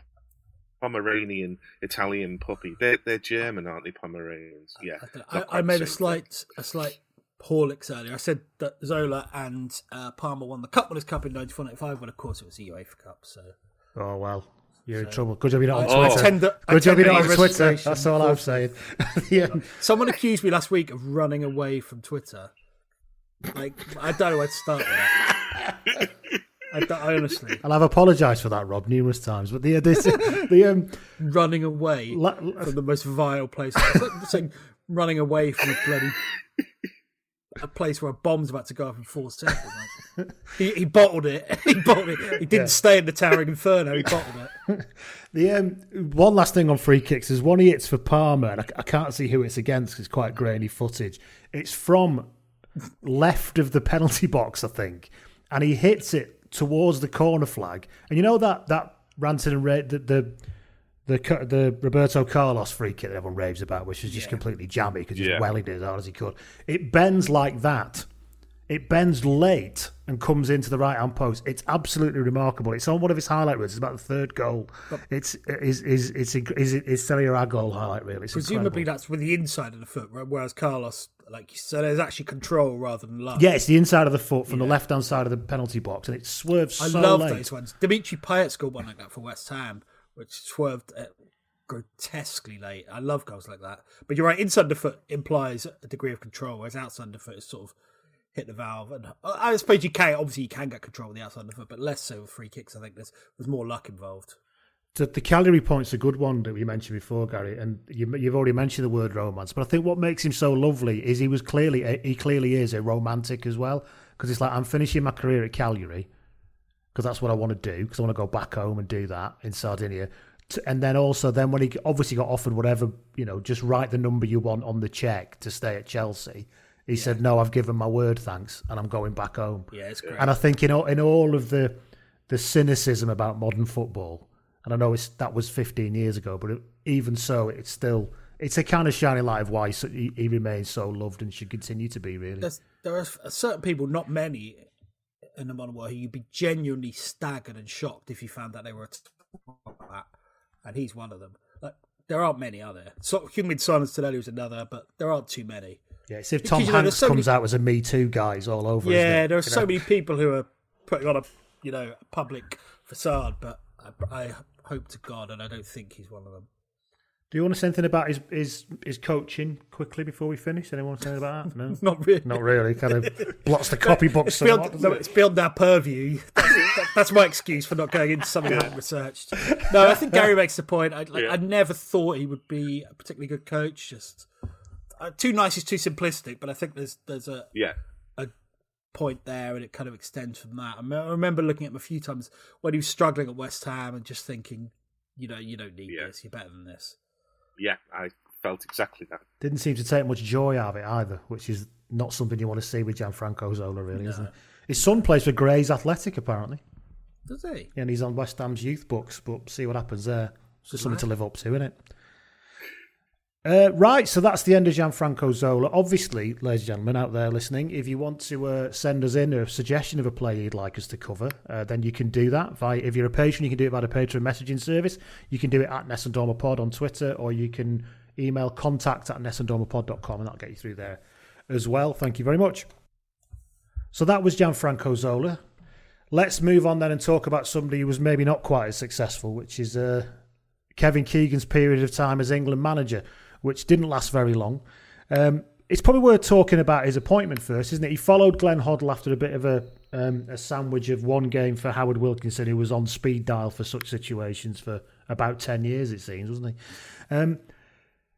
Pomeranian, Italian puppy. They're they're German, aren't they? Pomeranians. Yeah. I, I, I made a slight a slight horlicks earlier. I said that Zola and uh, Palmer won the cup, won his cup in nineteen ninety-four ninety-five. Well, of course, it was the UEFA Cup. So. Oh well, you're so, in trouble. Good job you're not on I, Twitter. I tend to, Good job you're not on Twitter. That's all I'm saying. yeah. Someone accused me last week of running away from Twitter. Like I don't know where to start with that. I, I honestly, and I've apologised for that, Rob, numerous times. But the this, the um, running away la, la, from the most vile place, it's like running away from a bloody a place where a bomb's about to go off in four seconds. Like. He, he bottled it. He bottled it. He didn't yeah. stay in the towering inferno. He bottled it. The um, one last thing on free kicks is one he hits for Palmer, and I, I can't see who it's against. 'Cause it's quite grainy footage. It's from left of the penalty box, I think, and he hits it towards the corner flag, and you know that that ranted and ra- the, the the the Roberto Carlos free kick that everyone raves about, which is just yeah. completely jammy because he's yeah. wellied it as hard as he could. It bends like that. It bends late and comes into the right hand post. It's absolutely remarkable. It's on one of his highlight reels. It's about the third goal. But it's is is it's is it's telling our goal highlight reel. It's presumably incredible. That's with the inside of the foot, right? Whereas Carlos. Like so, there's actually control rather than luck. Yeah, it's the inside of the foot from yeah. the left-hand side of the penalty box, and it swerves I so late. I love those ones. Dimitri Payet scored one like that for West Ham, which swerved grotesquely late. I love goals like that. But you're right, inside the foot implies a degree of control, whereas outside the foot is sort of hit the valve. And I suppose you can, obviously you can get control with the outside of the foot, but less so with free kicks. I think there's, there's more luck involved. The, the Cagliari point's a good one that we mentioned before, Gary, and you, you've already mentioned the word romance. But I think what makes him so lovely is he was clearly a, he clearly is a romantic as well, because it's like I'm finishing my career at Cagliari because that's what I want to do, because I want to go back home and do that in Sardinia, and then also then when he obviously got offered whatever, you know, just write the number you want on the cheque to stay at Chelsea. He yeah. said no, I've given my word, thanks, and I'm going back home. Yeah, it's great. And I think in all, in all of the the cynicism about modern football. And I know it's, that was fifteen years ago, but it, even so, it's still it's a kind of shining light of why he, he remains so loved and should continue to be. Really, There's, there are certain people, not many, in the modern world who you'd be genuinely staggered and shocked if you found that they were a that, and he's one of them. Like there aren't many, are there? So Humid Silence today was another, but there aren't too many. Yeah, it's if Tom because, Hanks you know, so comes many... out as a Me Too guy all over. Yeah, isn't it? There are you so know? many people who are putting on a you know a public facade, but I. I hope to God, and I don't think he's one of them. Do you want to say anything about his his, his coaching quickly before we finish? Anyone want to say about that? No, not really. Not really. Kind of blots the copy book. It's, beyond, no, it? it's beyond our purview. That's, that, that's my excuse for not going into something I haven't researched. No, I think Gary makes the point. I, like, yeah. I never thought he would be a particularly good coach. Just uh, too nice is too simplistic, but I think there's there's a yeah. a point there, and it kind of extends from that. I, mean, I remember looking at him a few times when he was struggling at West Ham and just thinking, you know, you don't need yeah. this, you're better than this. Yeah, I felt exactly that. Didn't seem to take much joy out of it either, which is not something you want to see with Gianfranco Zola, really, no. isn't it? His son plays for Grays Athletic, apparently. Does he? Yeah, and he's on West Ham's youth books, but see what happens there. It's just something right. to live up to, isn't it? Uh, right, so that's the end of Gianfranco Zola. Obviously, ladies and gentlemen out there listening, if you want to uh, send us in a suggestion of a play you'd like us to cover, uh, then you can do that. Via, if you're a patron, you can do it by the Patreon messaging service. You can do it at Ness and Dormer Pod on Twitter, or you can email contact at ness and dormer pod dot com, and that'll get you through there as well. Thank you very much. So that was Gianfranco Zola. Let's move on then and talk about somebody who was maybe not quite as successful, which is uh, Kevin Keegan's period of time as England manager, which didn't last very long. Um, it's probably worth talking about his appointment first, isn't it? He followed Glenn Hoddle after a bit of a, um, a sandwich of one game for Howard Wilkinson, who was on speed dial for such situations for about ten years, it seems, wasn't he? Um,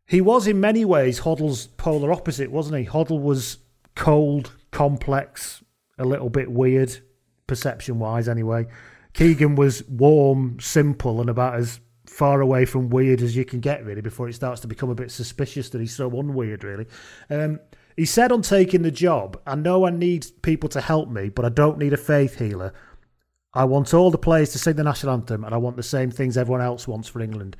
he was, in many ways, Hoddle's polar opposite, wasn't he? Hoddle was cold, complex, a little bit weird, perception-wise anyway. Keegan was warm, simple, and about as far away from weird as you can get, really, before it starts to become a bit suspicious that he's so unweird, really. Um, he said on taking the job, I know I need people to help me, but I don't need a faith healer. I want all the players to sing the national anthem, and I want the same things everyone else wants for England.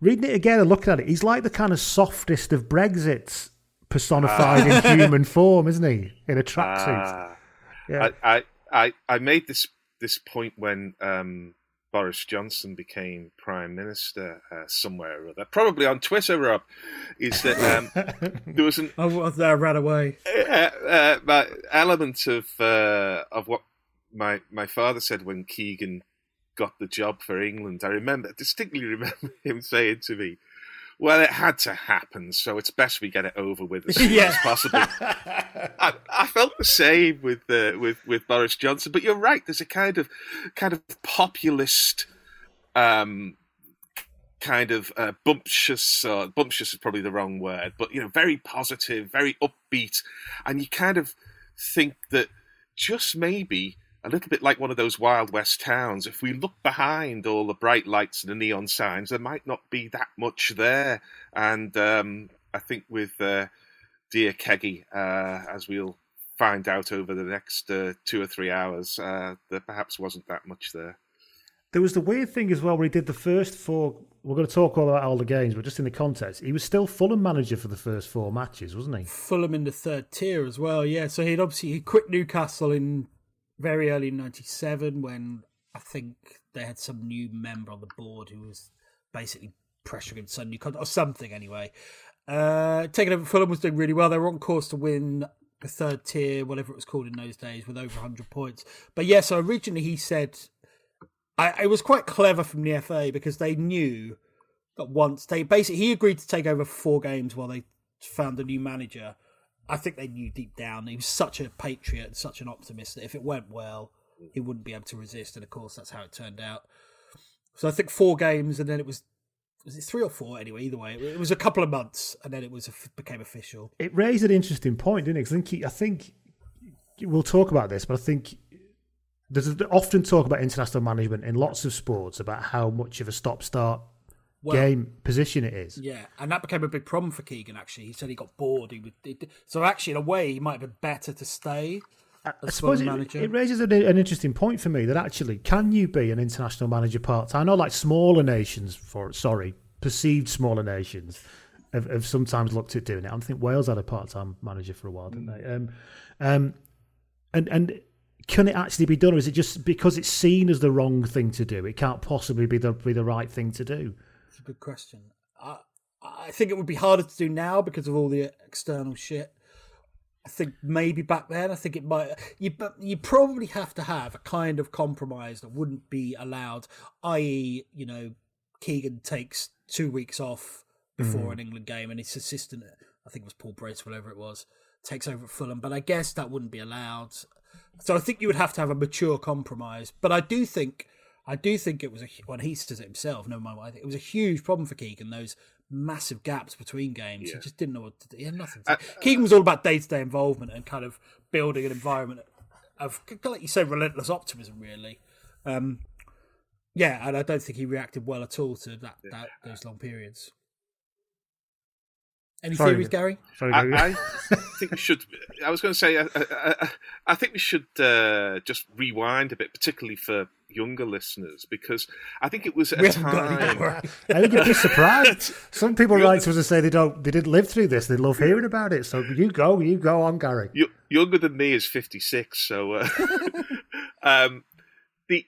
Reading it again and looking at it, he's like the kind of softest of Brexits personified ah. in human form, isn't he? In a tracksuit. Ah. Yeah. I, I, I made this this point when um, Boris Johnson became Prime Minister uh, somewhere or other, probably on Twitter, Rob, is that um, there was an... I was there right away. Uh, uh, that element of uh, of what my my father said when Keegan got the job for England. I remember distinctly remember him saying to me, well, it had to happen, so it's best we get it over with as soon yeah. as possible. I, I felt the same with, uh, with with Boris Johnson, but you're right. There's a kind of kind of populist, um, kind of uh, bumptious. Or, bumptious is probably the wrong word, but you know, very positive, very upbeat, and you kind of think that just maybe. A little bit like one of those Wild West towns. If we look behind all the bright lights and the neon signs, there might not be that much there. And um, I think with uh, dear Keggy, uh, as we'll find out over the next uh, two or three hours, uh, there perhaps wasn't that much there. There was the weird thing as well where he did the first four... We're going to talk all about all the games, but just in the context, he was still Fulham manager for the first four matches, wasn't he? Fulham in the third tier as well, yeah. So he'd obviously... He quit Newcastle in... very early in ninety-seven when I think they had some new member on the board who was basically pressuring him to sign a new contract or something anyway. Uh, taking over Fulham was doing really well. They were on course to win the third tier, whatever it was called in those days, with over one hundred points. But yeah, so originally he said... I, it was quite clever from the F A because they knew that once they... basically he agreed to take over four games while they found a new manager. I think they knew deep down he was such a patriot and such an optimist that if it went well, he wouldn't be able to resist. And of course, that's how it turned out. So I think four games, and then it was was it three or four anyway. Either way, it was a couple of months, and then it was became official. It raised an interesting point, didn't it? 'Cause I think he, I think we'll talk about this, but I think there's often talk about international management in lots of sports about how much of a stop-start. Well, game position it is. Yeah, and that became a big problem for Keegan, actually. He said he got bored. He would, he, so actually, in a way, he might have been better to stay as I suppose it, manager. It raises an, an interesting point for me that actually, can you be an international manager part-time? I know like smaller nations, for sorry, perceived smaller nations have, have sometimes looked at doing it. I think Wales had a part-time manager for a while, didn't mm. they? Um, um, and and... Can it actually be done, or is it just because it's seen as the wrong thing to do, it can't possibly be the, be the right thing to do? That's a good question. I, I think it would be harder to do now because of all the external shit. I think maybe back then, I think it might... You, you probably have to have a kind of compromise that wouldn't be allowed, that is, you know, Keegan takes two weeks off before mm. an England game and his assistant, I think it was Paul Brace, whatever it was, takes over at Fulham. But I guess that wouldn't be allowed... So I think you would have to have a mature compromise, but I do think, I do think it was a, when he says it himself. Never mind, I think it was a huge problem for Keegan. Those massive gaps between games, yeah. He just didn't know what to do. He had nothing. To uh, do. Keegan was all about day-to-day involvement and kind of building an environment of, like you say, relentless optimism. Really, um, yeah, and I don't think he reacted well at all to that, that those long periods. Any Sorry. theories, Gary? Sorry, Gary. I, I think we should. I was going to say. I, I, I think we should uh, just rewind a bit, particularly for younger listeners, because I think it was at we a time. Right. I think you'd be surprised. Some people write to us and say they don't, they didn't live through this. They love hearing about it. So you go, you go on, Gary. You, younger than me is fifty-six. So uh, um, the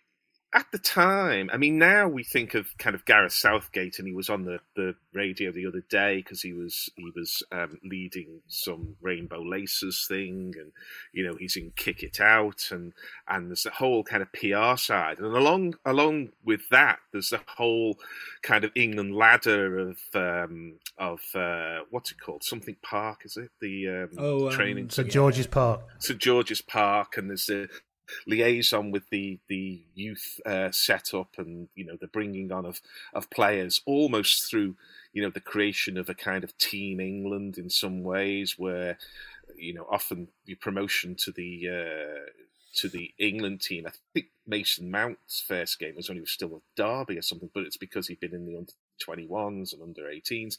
at the time, I mean, now we think of kind of Gareth Southgate, and he was on the, the radio the other day because he was he was um, leading some Rainbow Laces thing, and you know he's in Kick It Out, and and there's the whole kind of P R side, and along along with that, there's the whole kind of England ladder of um, of uh, what's it called, something Park, is it the um, oh, training um, Saint George's yeah. Park, Saint George's Park, and there's the liaison with the the youth uh, setup, and you know the bringing on of of players almost through you know the creation of a kind of Team England in some ways, where you know, often the promotion to the uh, to the England team. I think Mason Mount's first game was when he was still with Derby or something, but it's because he'd been in the under twenty-ones and under eighteens.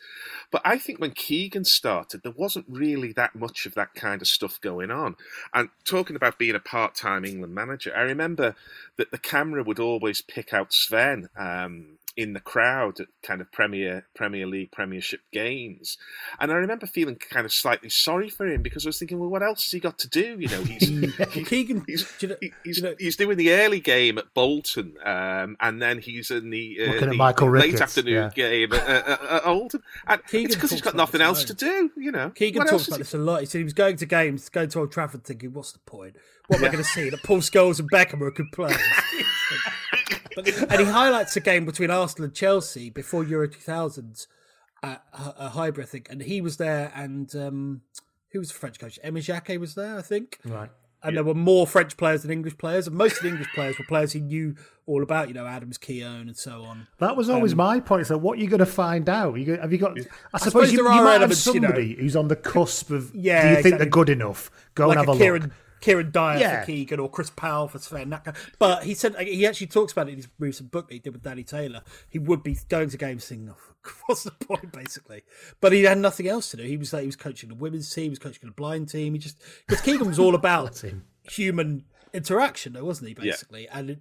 But I think when Keegan started, there wasn't really that much of that kind of stuff going on. And talking about being a part-time England manager, I remember that the camera would always pick out Sven um, in the crowd at kind of Premier Premier League, Premiership games. And I remember feeling kind of slightly sorry for him because I was thinking, well, what else has he got to do? You know, he's he, Keegan, he's, do you know, he, he's, do you know, he's doing the early game at Bolton um, and then he's in the, uh, the Michael late Ricketts, afternoon yeah. game at, at, at Oldham. And Keegan it's because he's got nothing else to do, you know. Keegan what talks about this a lot. He said he was going to games, going to Old Trafford thinking, what's the point? What yeah. am I going to see? That Paul Scholes and Beckham are a good players. And he highlights a game between Arsenal and Chelsea before Euro two thousands at a Highbury, I think. And he was there, and um, who was the French coach? Aimé Jacquet was there, I think. Right. And yeah. there were more French players than English players, and most of the English players were players he knew all about, you know, Adams, Keown, and so on. That was always um, my point. So, what are you going to find out? You go, have you got? I, I suppose, suppose you, there you are might elements, have somebody you know, who's on the cusp of. Yeah, do you exactly. think they're good enough? Go like and have a, a Kieran, look. Kieran Dyer yeah. for Keegan or Chris Powell for Sven. But he said he actually talks about it in his recent book that he did with Danny Taylor. He would be going to games thinking, oh, what's the point, basically? But he had nothing else to do. He was like, he was coaching the women's team, he was coaching the blind team. He just because Keegan was all about human interaction, though, wasn't he? Basically, yeah. and it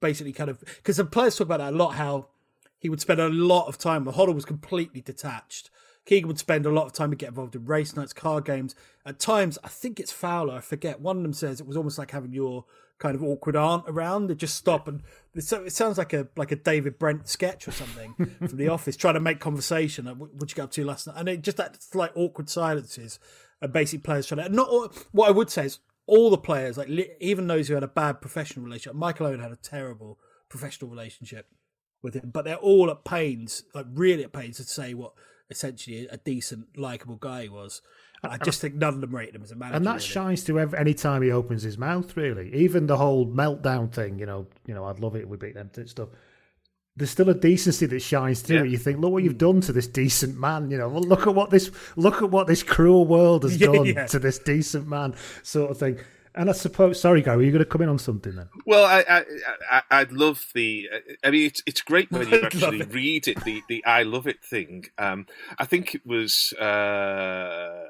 basically kind of because the players talk about that a lot. How he would spend a lot of time. Hoddle was completely detached. Keegan would spend a lot of time and get involved in race nights, car games. At times, I think it's Fowler, I forget, one of them says it was almost like having your kind of awkward aunt around. They just stop and so it sounds like a like a David Brent sketch or something from The Office, trying to make conversation. Like, what did you get up to last night? And it just that like awkward silences and basic players trying to. Not all, what I would say is all the players, like even those who had a bad professional relationship. Michael Owen had a terrible professional relationship with him, but they're all at pains, like really at pains to say what. Essentially, a decent, likable guy he was. I just think none of them rated him as a manager. And that really shines to every, any time he opens his mouth, really. Even the whole meltdown thing, you know, you know, I'd love it if we beat them and stuff. There's still a decency that shines through. Yeah. You think, look what you've done to this decent man. You know, well, look at what this, look at what this cruel world has yeah, done yeah. to this decent man, sort of thing. And I suppose, sorry, Gary, were you going to come in on something then? Well, I, I, I, I love the. I mean, it's it's great when you actually it. read it. The, the I love it thing. Um, I think it was uh,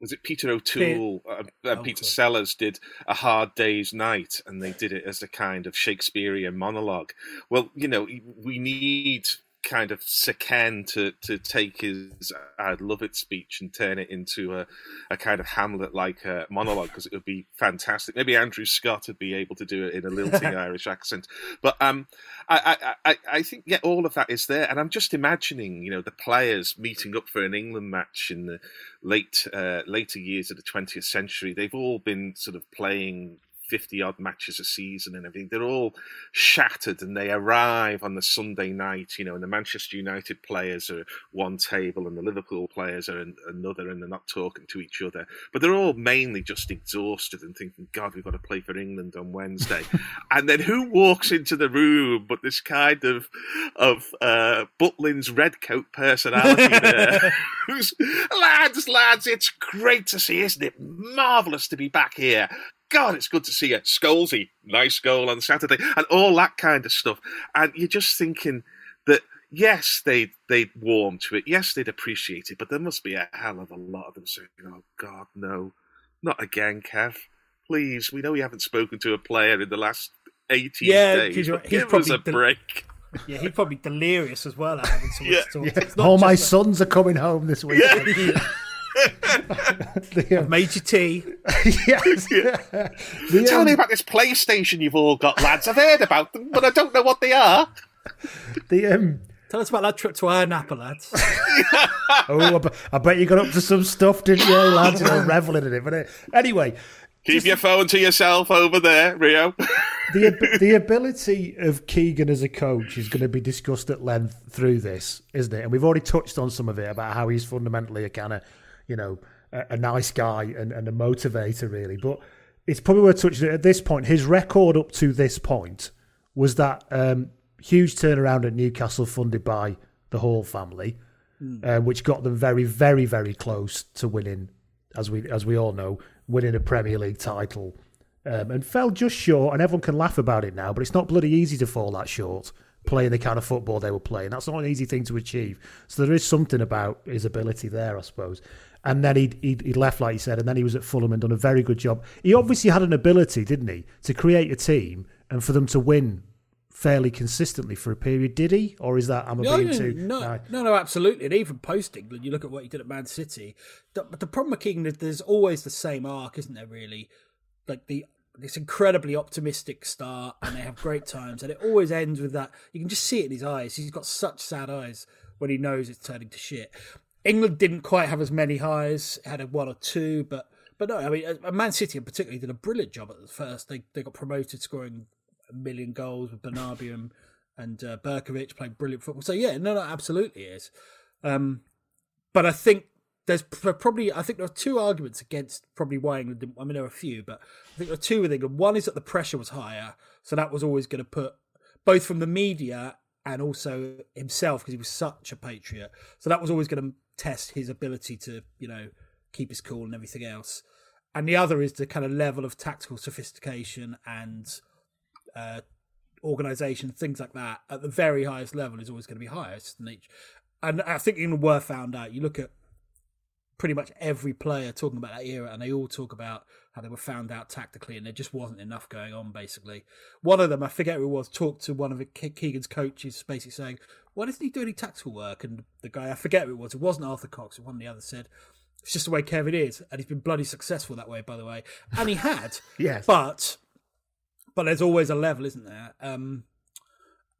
was it Peter O'Toole and Pe- uh, uh, oh, Peter sorry. Sellers did A Hard Day's Night, and they did it as a kind of Shakespearean monologue. Well, you know, we need kind of Sir Ken to, to take his I'd love it speech and turn it into a, a kind of Hamlet-like uh, monologue because it would be fantastic. Maybe Andrew Scott would be able to do it in a lilting Irish accent. But um, I, I, I, I think, yeah, all of that is there. And I'm just imagining, you know, the players meeting up for an England match in the late uh, later years of the twentieth century. They've all been sort of playing fifty-odd matches a season and everything. They're all shattered and they arrive on the Sunday night, you know, and the Manchester United players are one table and the Liverpool players are another and they're not talking to each other. But they're all mainly just exhausted and thinking, God, we've got to play for England on Wednesday. And then who walks into the room but this kind of of uh, Butlin's redcoat personality there? Who's, lads, lads, it's great to see, isn't it? Marvellous to be back here. God, it's good to see you. Scholesy, nice goal on Saturday, and all that kind of stuff. And you're just thinking that, yes, they'd, they'd warm to it. Yes, they'd appreciate it. But there must be a hell of a lot of them saying, oh, God, no, not again, Kev. Please, we know you haven't spoken to a player in the last eighteen yeah, days. But he's give us a del- break. Yeah, he's probably delirious as well. Having so much yeah. to yeah. to. All my a- sons are coming home this week. Yeah. I've made you tea. Yes. Yeah. The, Tell um, me about this PlayStation you've all got, lads. I've heard about them, but I don't know what they are. The um, Tell us about that trip to Iron Apple, lads. Oh, I, be- I bet you got up to some stuff, didn't you, lads? You know, reveling in it, but anyway. Keep your phone to yourself over there, Rio. the ab- The ability of Keegan as a coach is going to be discussed at length through this, isn't it? And we've already touched on some of it about how he's fundamentally a kind of, you know, a, a nice guy and, and a motivator, really. But it's probably worth touching it at this point. His record up to this point was that um, huge turnaround at Newcastle funded by the Hall family, mm. uh, which got them very, very, very close to winning as we as we all know, winning a Premier League title, um, and fell just short. And everyone can laugh about it now, but it's not bloody easy to fall that short playing the kind of football they were playing. That's not an easy thing to achieve. So there is something about his ability there, I suppose. And then he he, he left, like you said, and then he was at Fulham and done a very good job. He obviously had an ability, didn't he, to create a team and for them to win fairly consistently for a period, did he? Or is that, am I no, being no, too... No, no, no, no, absolutely. And even posting, when you look at what he did at Man City, the, but the problem with Keegan is there's always the same arc, isn't there, really? Like, the this incredibly optimistic start, and they have great times, and it always ends with that. You can just see it in his eyes. He's got such sad eyes when he knows it's turning to shit. England didn't quite have as many highs, had a one or two, but but no, I mean, Man City in particular did a brilliant job at the first. They, they got promoted, scoring million goals with Bernabeu and, and uh, Berkovic playing brilliant football. So yeah, no, no, absolutely is. Um, but I think there's probably, I think there are two arguments against probably why England didn't, I mean there are a few, but I think there are two with England. One is that the pressure was higher, so that was always going to put, both from the media and also himself, because he was such a patriot, so that was always going to test his ability to, you know, keep his cool and everything else. And the other is the kind of level of tactical sophistication and Uh, organisation, things like that, at the very highest level is always going to be higher. It's just the nature. And I think even were found out. You look at pretty much every player talking about that era, and they all talk about how they were found out tactically, and there just wasn't enough going on, basically. One of them, I forget who it was, talked to one of Keegan's coaches, basically saying, why doesn't he do any tactical work? And the guy, I forget who it was, it wasn't Arthur Cox, one of the others said, it's just the way Kevin is, and he's been bloody successful that way, by the way. And he had, yes. but... But there's always a level, isn't there? Um,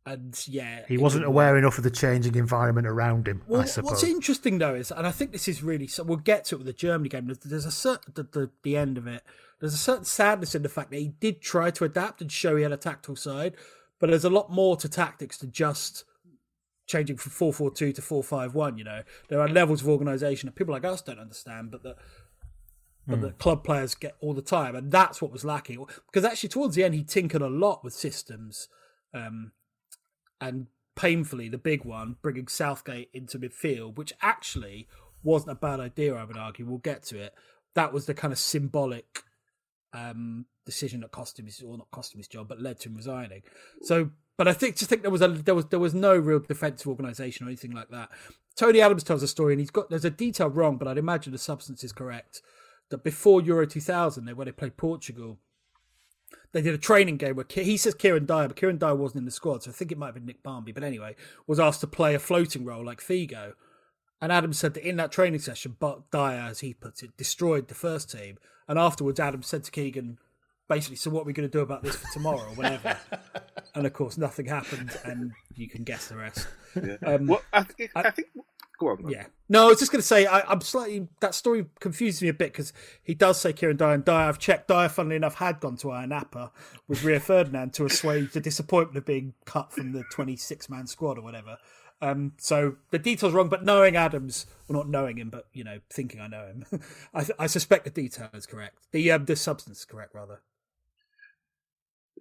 and yeah, he wasn't aware enough of the changing environment around him. Well, I suppose. What's interesting though is, and I think this is really, so we'll get to it with the Germany game. There's a certain the, the, the end of it. There's a certain sadness in the fact that he did try to adapt and show he had a tactical side, but there's a lot more to tactics than just changing from four four two to four five one. You know, there are levels of organisation that people like us don't understand, but that. But mm. the club players get all the time, and that's what was lacking. Because actually, towards the end, he tinkered a lot with systems, um, and painfully, the big one, bringing Southgate into midfield, which actually wasn't a bad idea, I would argue. We'll get to it. That was the kind of symbolic um, decision that cost him, his, or not cost him his job, but led to him resigning. So, but I think just think there was a there was there was no real defensive organisation or anything like that. Tony Adams tells a story, and he's got there's a detail wrong, but I'd imagine the substance is correct. That before Euro two thousand, when they played Portugal, they did a training game where he says Kieran Dyer, but Kieran Dyer wasn't in the squad, so I think it might have been Nick Barmby, but anyway, was asked to play a floating role like Figo. And Adams said that in that training session, but Dyer, as he puts it, destroyed the first team. And afterwards, Adams said to Keegan, basically, so what are we going to do about this for tomorrow or whatever? And of course, nothing happened, and you can guess the rest. Yeah. Um, well, I, th- I, I think... On, yeah, no, I was just going to say I, I'm slightly that story confuses me a bit because he does say Kieran Dyer. And Dyer, I've checked. Dyer, funnily enough, had gone to Ayia Napa with Rio Ferdinand to assuage the disappointment of being cut from the twenty-six man squad or whatever. Um, so the details wrong, but knowing Adams, well, not knowing him, but you know, thinking I know him, I, I suspect the detail is correct. The um, the substance is correct, rather.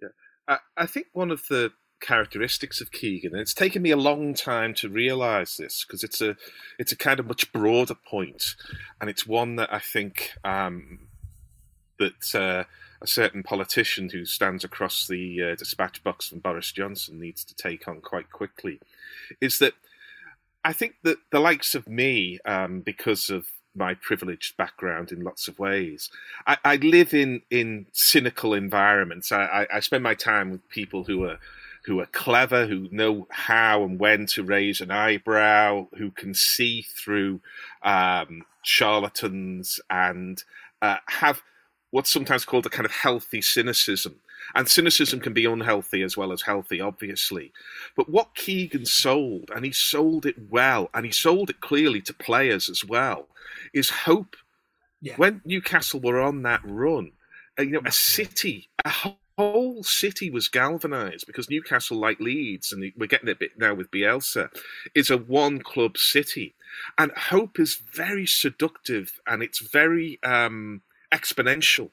Yeah, I, I think one of the characteristics of Keegan, and it's taken me a long time to realise this because it's a it's a kind of much broader point, and it's one that I think um, that uh, a certain politician who stands across the uh, dispatch box from Boris Johnson needs to take on quite quickly, is that I think that the likes of me, um, because of my privileged background in lots of ways. I, I live in, in cynical environments. I, I, I spend my time with people who are who are clever, who know how and when to raise an eyebrow, who can see through um, charlatans and uh, have what's sometimes called a kind of healthy cynicism. And cynicism can be unhealthy as well as healthy, obviously. But what Keegan sold, and he sold it well, and he sold it clearly to players as well, is hope. Yeah. When Newcastle were on that run, you know, a city, a whole whole city was galvanised because Newcastle, like Leeds, and we're getting it a bit now with Bielsa, is a one-club city. And hope is very seductive and it's very um, exponential.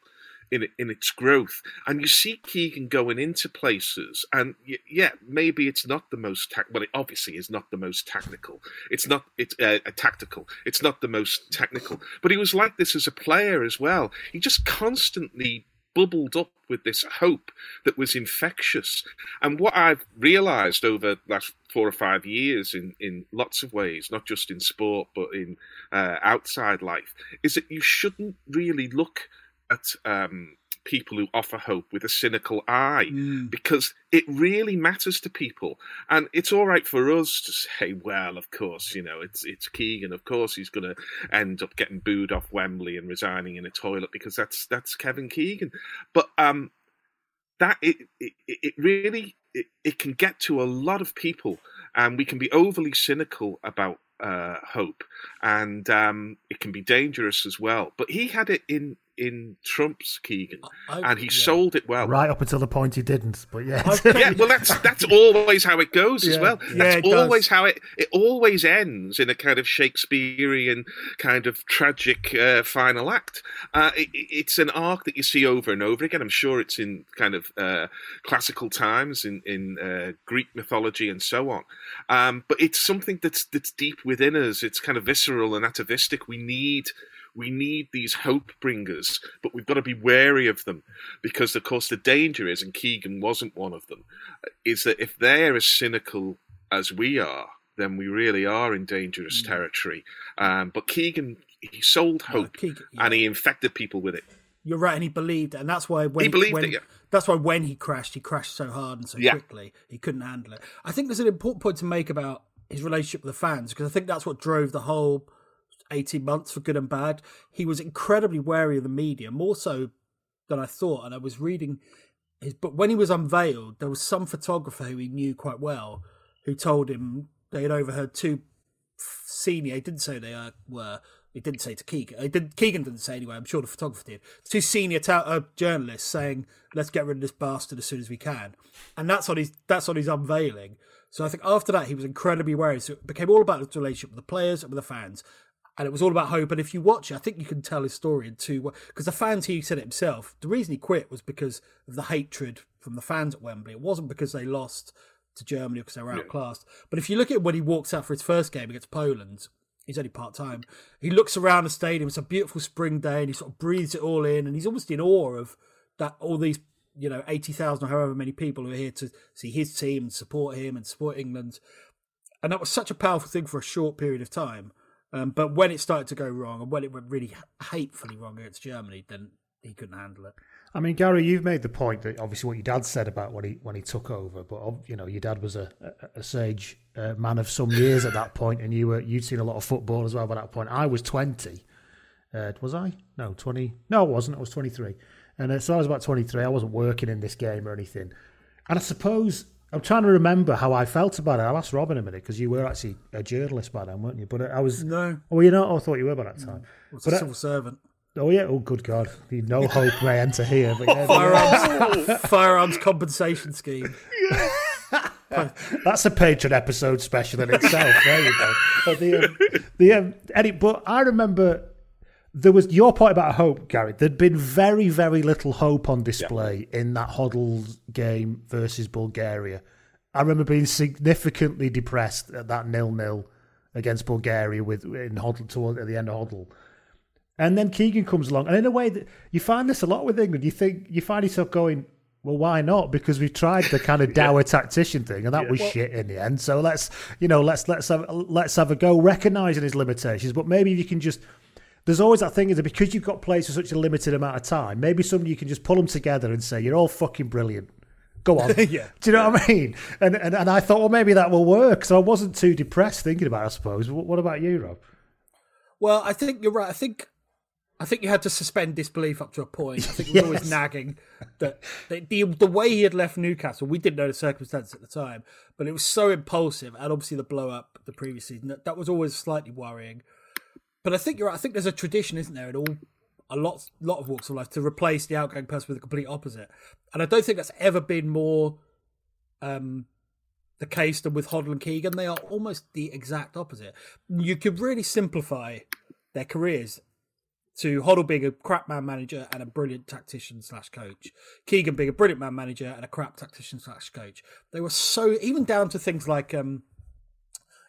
in in its growth. And you see Keegan going into places, and yeah, maybe it's not the most ta- well, it obviously is not the most technical. It's not it's uh, tactical. It's not the most technical. But he was like this as a player as well. He just constantly bubbled up with this hope that was infectious. And what I've realised over the last four or five years in, in lots of ways, not just in sport, but in uh, outside life, is that you shouldn't really look at um, people who offer hope with a cynical eye, mm. because it really matters to people. And it's all right for us to say, well, of course, you know, it's it's Keegan. Of course he's going to end up getting booed off Wembley and resigning in a toilet, because that's that's Kevin Keegan. But um, that it it, it really, it, it can get to a lot of people, and we can be overly cynical about uh, hope. And um, it can be dangerous as well. But he had it in... in Trump's Keegan, I, and he yeah. sold it well. Right up until the point he didn't, but yeah. yeah, well, that's that's always how it goes yeah. as well. That's yeah, always does. how it, it always ends in a kind of Shakespearean kind of tragic uh, final act. Uh, it, it's an arc that you see over and over again. I'm sure it's in kind of uh, classical times, in, in uh, Greek mythology and so on. Um, but it's something that's that's deep within us. It's kind of visceral and atavistic. We need... We need these hope bringers, but we've got to be wary of them, because, of course, the danger is, and Keegan wasn't one of them, is that if they're as cynical as we are, then we really are in dangerous territory. Um, but Keegan, he sold hope, yeah, Keegan, yeah. and he infected people with it. You're right, and he believed it, and that's why when he believed when, it, yeah. that's why when he crashed, he crashed so hard and so yeah. quickly, he couldn't handle it. I think there's an important point to make about his relationship with the fans, because I think that's what drove the whole eighteen months, for good and bad. He was incredibly wary of the media, more so than I thought. And I was reading his book. When he was unveiled, there was some photographer who he knew quite well who told him they had overheard two senior, he didn't say they were, he didn't say to Keegan, he didn't, Keegan didn't say anyway, I'm sure the photographer did, two senior ta- uh, journalists saying, let's get rid of this bastard as soon as we can. And that's on his, that's on his unveiling. So I think after that, he was incredibly wary. So it became all about his relationship with the players and with the fans. And it was all about hope. And if you watch it, I think you can tell his story in two ways. Because the fans, he said it himself, the reason he quit was because of the hatred from the fans at Wembley. It wasn't because they lost to Germany or because they were outclassed. Yeah. But if you look at when he walks out for his first game against Poland, he's only part-time, he looks around the stadium. It's a beautiful spring day, and he sort of breathes it all in. And he's almost in awe of that, all these, you know, eighty thousand or however many people who are here to see his team and support him and support England. And that was such a powerful thing for a short period of time. Um, but when it started to go wrong, and when it went really hatefully wrong against Germany, then he couldn't handle it. I mean, Gary, you've made the point that obviously what your dad said about when he when he took over, but you know, your dad was a, a, a sage uh, man of some years at that point, and you were you'd seen a lot of football as well by that point. I was twenty, uh, was I? No, twenty. No, I wasn't. I was twenty-three, and uh, so I was about twenty-three. I wasn't working in this game or anything, and I suppose. I'm trying to remember how I felt about it. I'll ask Rob in a minute, because you were actually a journalist by then, weren't you? But I was... No. Oh, you know, I thought you were by that time. No. It's a civil I, servant. Oh, yeah. Oh, good God. No hope may enter here. But yeah, firearms, yeah. firearms compensation scheme. That's a Patreon episode special in itself. There you go. But, the, um, the, um, Eddie, but I remember... There was your point about hope, Gary. There'd been very, very little hope on display yeah. in that Hoddle game versus Bulgaria. I remember being significantly depressed at that nil-nil against Bulgaria with in Hoddle toward at the end of Hoddle. And then Keegan comes along, and in a way that you find this a lot with England. You think you find yourself going, well, why not? Because we've tried the kind of dour yeah. tactician thing, and that yeah. was well, shit in the end. So let's, you know, let's let's have, let's have a go, recognising his limitations, but maybe you can just. There's always that thing is that because you've got players for such a limited amount of time, maybe somebody you can just pull them together and say, you're all fucking brilliant. Go on. yeah. Do you know yeah. what I mean? And, and and I thought, well, maybe that will work. So I wasn't too depressed thinking about it, I suppose. What, what about you, Rob? Well, I think you're right. I think I think you had to suspend disbelief up to a point. I think it was yes. always nagging. that the, the, the way he had left Newcastle, we didn't know the circumstances at the time, but it was so impulsive. And obviously the blow-up the previous season, that, that was always slightly worrying. But I think you're right. I think there's a tradition, isn't there, in all a lot, lot of walks of life to replace the outgoing person with the complete opposite. And I don't think that's ever been more um, the case than with Hoddle and Keegan. They are almost the exact opposite. You could really simplify their careers to Hoddle being a crap man manager and a brilliant tactician slash coach, Keegan being a brilliant man manager and a crap tactician slash coach. They were so, even down to things like, um,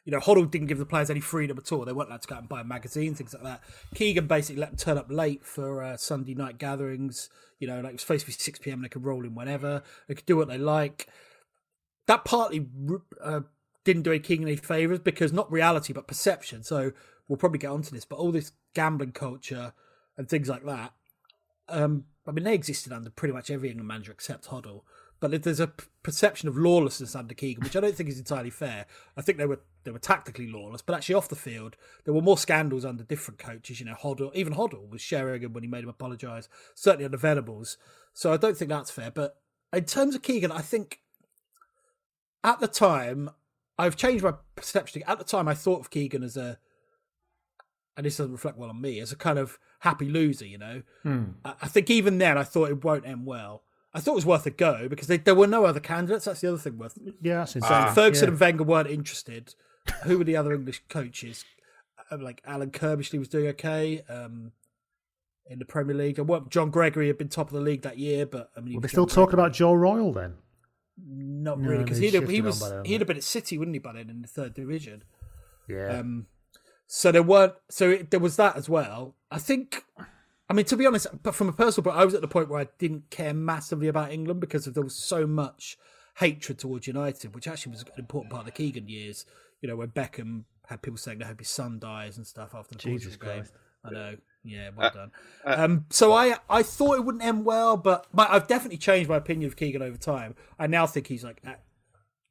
you know, Hoddle didn't give the players any freedom at all. They weren't allowed to go out and buy magazines, things like that. Keegan basically let them turn up late for uh, Sunday night gatherings. You know, like it was supposed to be six p.m. and they could roll in whenever. They could do what they like. That partly uh, didn't do Keegan any favours because not reality, but perception. So we'll probably get onto this, but all this gambling culture and things like that, um, I mean, they existed under pretty much every England manager except Hoddle. But there's a p- perception of lawlessness under Keegan, which I don't think is entirely fair. I think they were they were tactically lawless, but actually off the field, there were more scandals under different coaches. You know, Hoddle, even Hoddle was Sheringham when he made him apologise, certainly under Venables. So I don't think that's fair. But in terms of Keegan, I think at the time, I've changed my perception. At the time, I thought of Keegan as a, and this doesn't reflect well on me, as a kind of happy loser, you know. Hmm. I, I think even then, I thought it won't end well. I thought it was worth a go because they, there were no other candidates. That's the other thing worth. Yeah, that's insane. Ah, Ferguson yeah. and Wenger weren't interested. Who were the other English coaches? Like Alan Kirbishley was doing okay um, in the Premier League. And what, John Gregory had been top of the league that year, but I mean, were they still talking about Joe Royle then? Not no, really, because he'd he was then, he'd have been at City, wouldn't he, by then in the third division? Yeah. Um, so there weren't. So it, there was that as well. I think. I mean, to be honest, but from a personal point, I was at the point where I didn't care massively about England because there was so much hatred towards United, which actually was an important part of the Keegan years, you know, when Beckham had people saying they hope his son dies and stuff after the Portugal game. I know. Yeah, well uh, done. Uh, um, so I I thought it wouldn't end well, but my, I've definitely changed my opinion of Keegan over time. I now think he's like,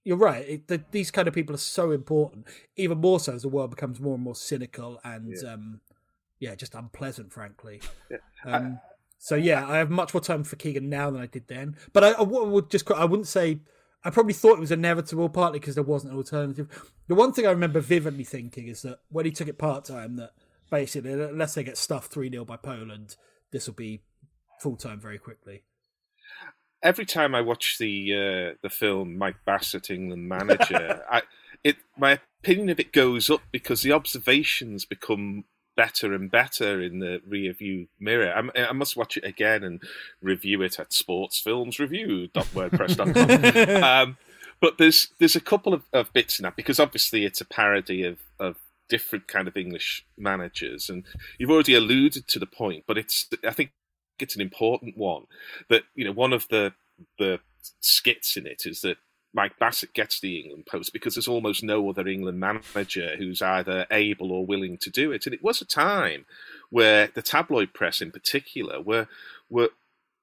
you're right, it, the, these kind of people are so important, even more so as the world becomes more and more cynical and... Yeah. Um, Yeah, just unpleasant, frankly. Um, so yeah, I have much more time for Keegan now than I did then. But I, I would just—I wouldn't say. I probably thought it was inevitable, partly because there wasn't an alternative. The one thing I remember vividly thinking is that when he took it part time, that basically, unless they get stuffed three nil by Poland, this will be full time very quickly. Every time I watch the uh, the film Mike Bassett, England Manager, I, it my opinion of it goes up because the observations become better and better in the rearview mirror. I'm, I must watch it again and review it at sportsfilmsreview dot wordpress dot com. um, but there's there's a couple of, of bits in that because obviously it's a parody of, of different kind of English managers, and you've already alluded to the point, but it's I think it's an important one that you know one of the the skits in it is that Mike Bassett gets the England post because there's almost no other England manager who's either able or willing to do it. And it was a time where the tabloid press in particular were were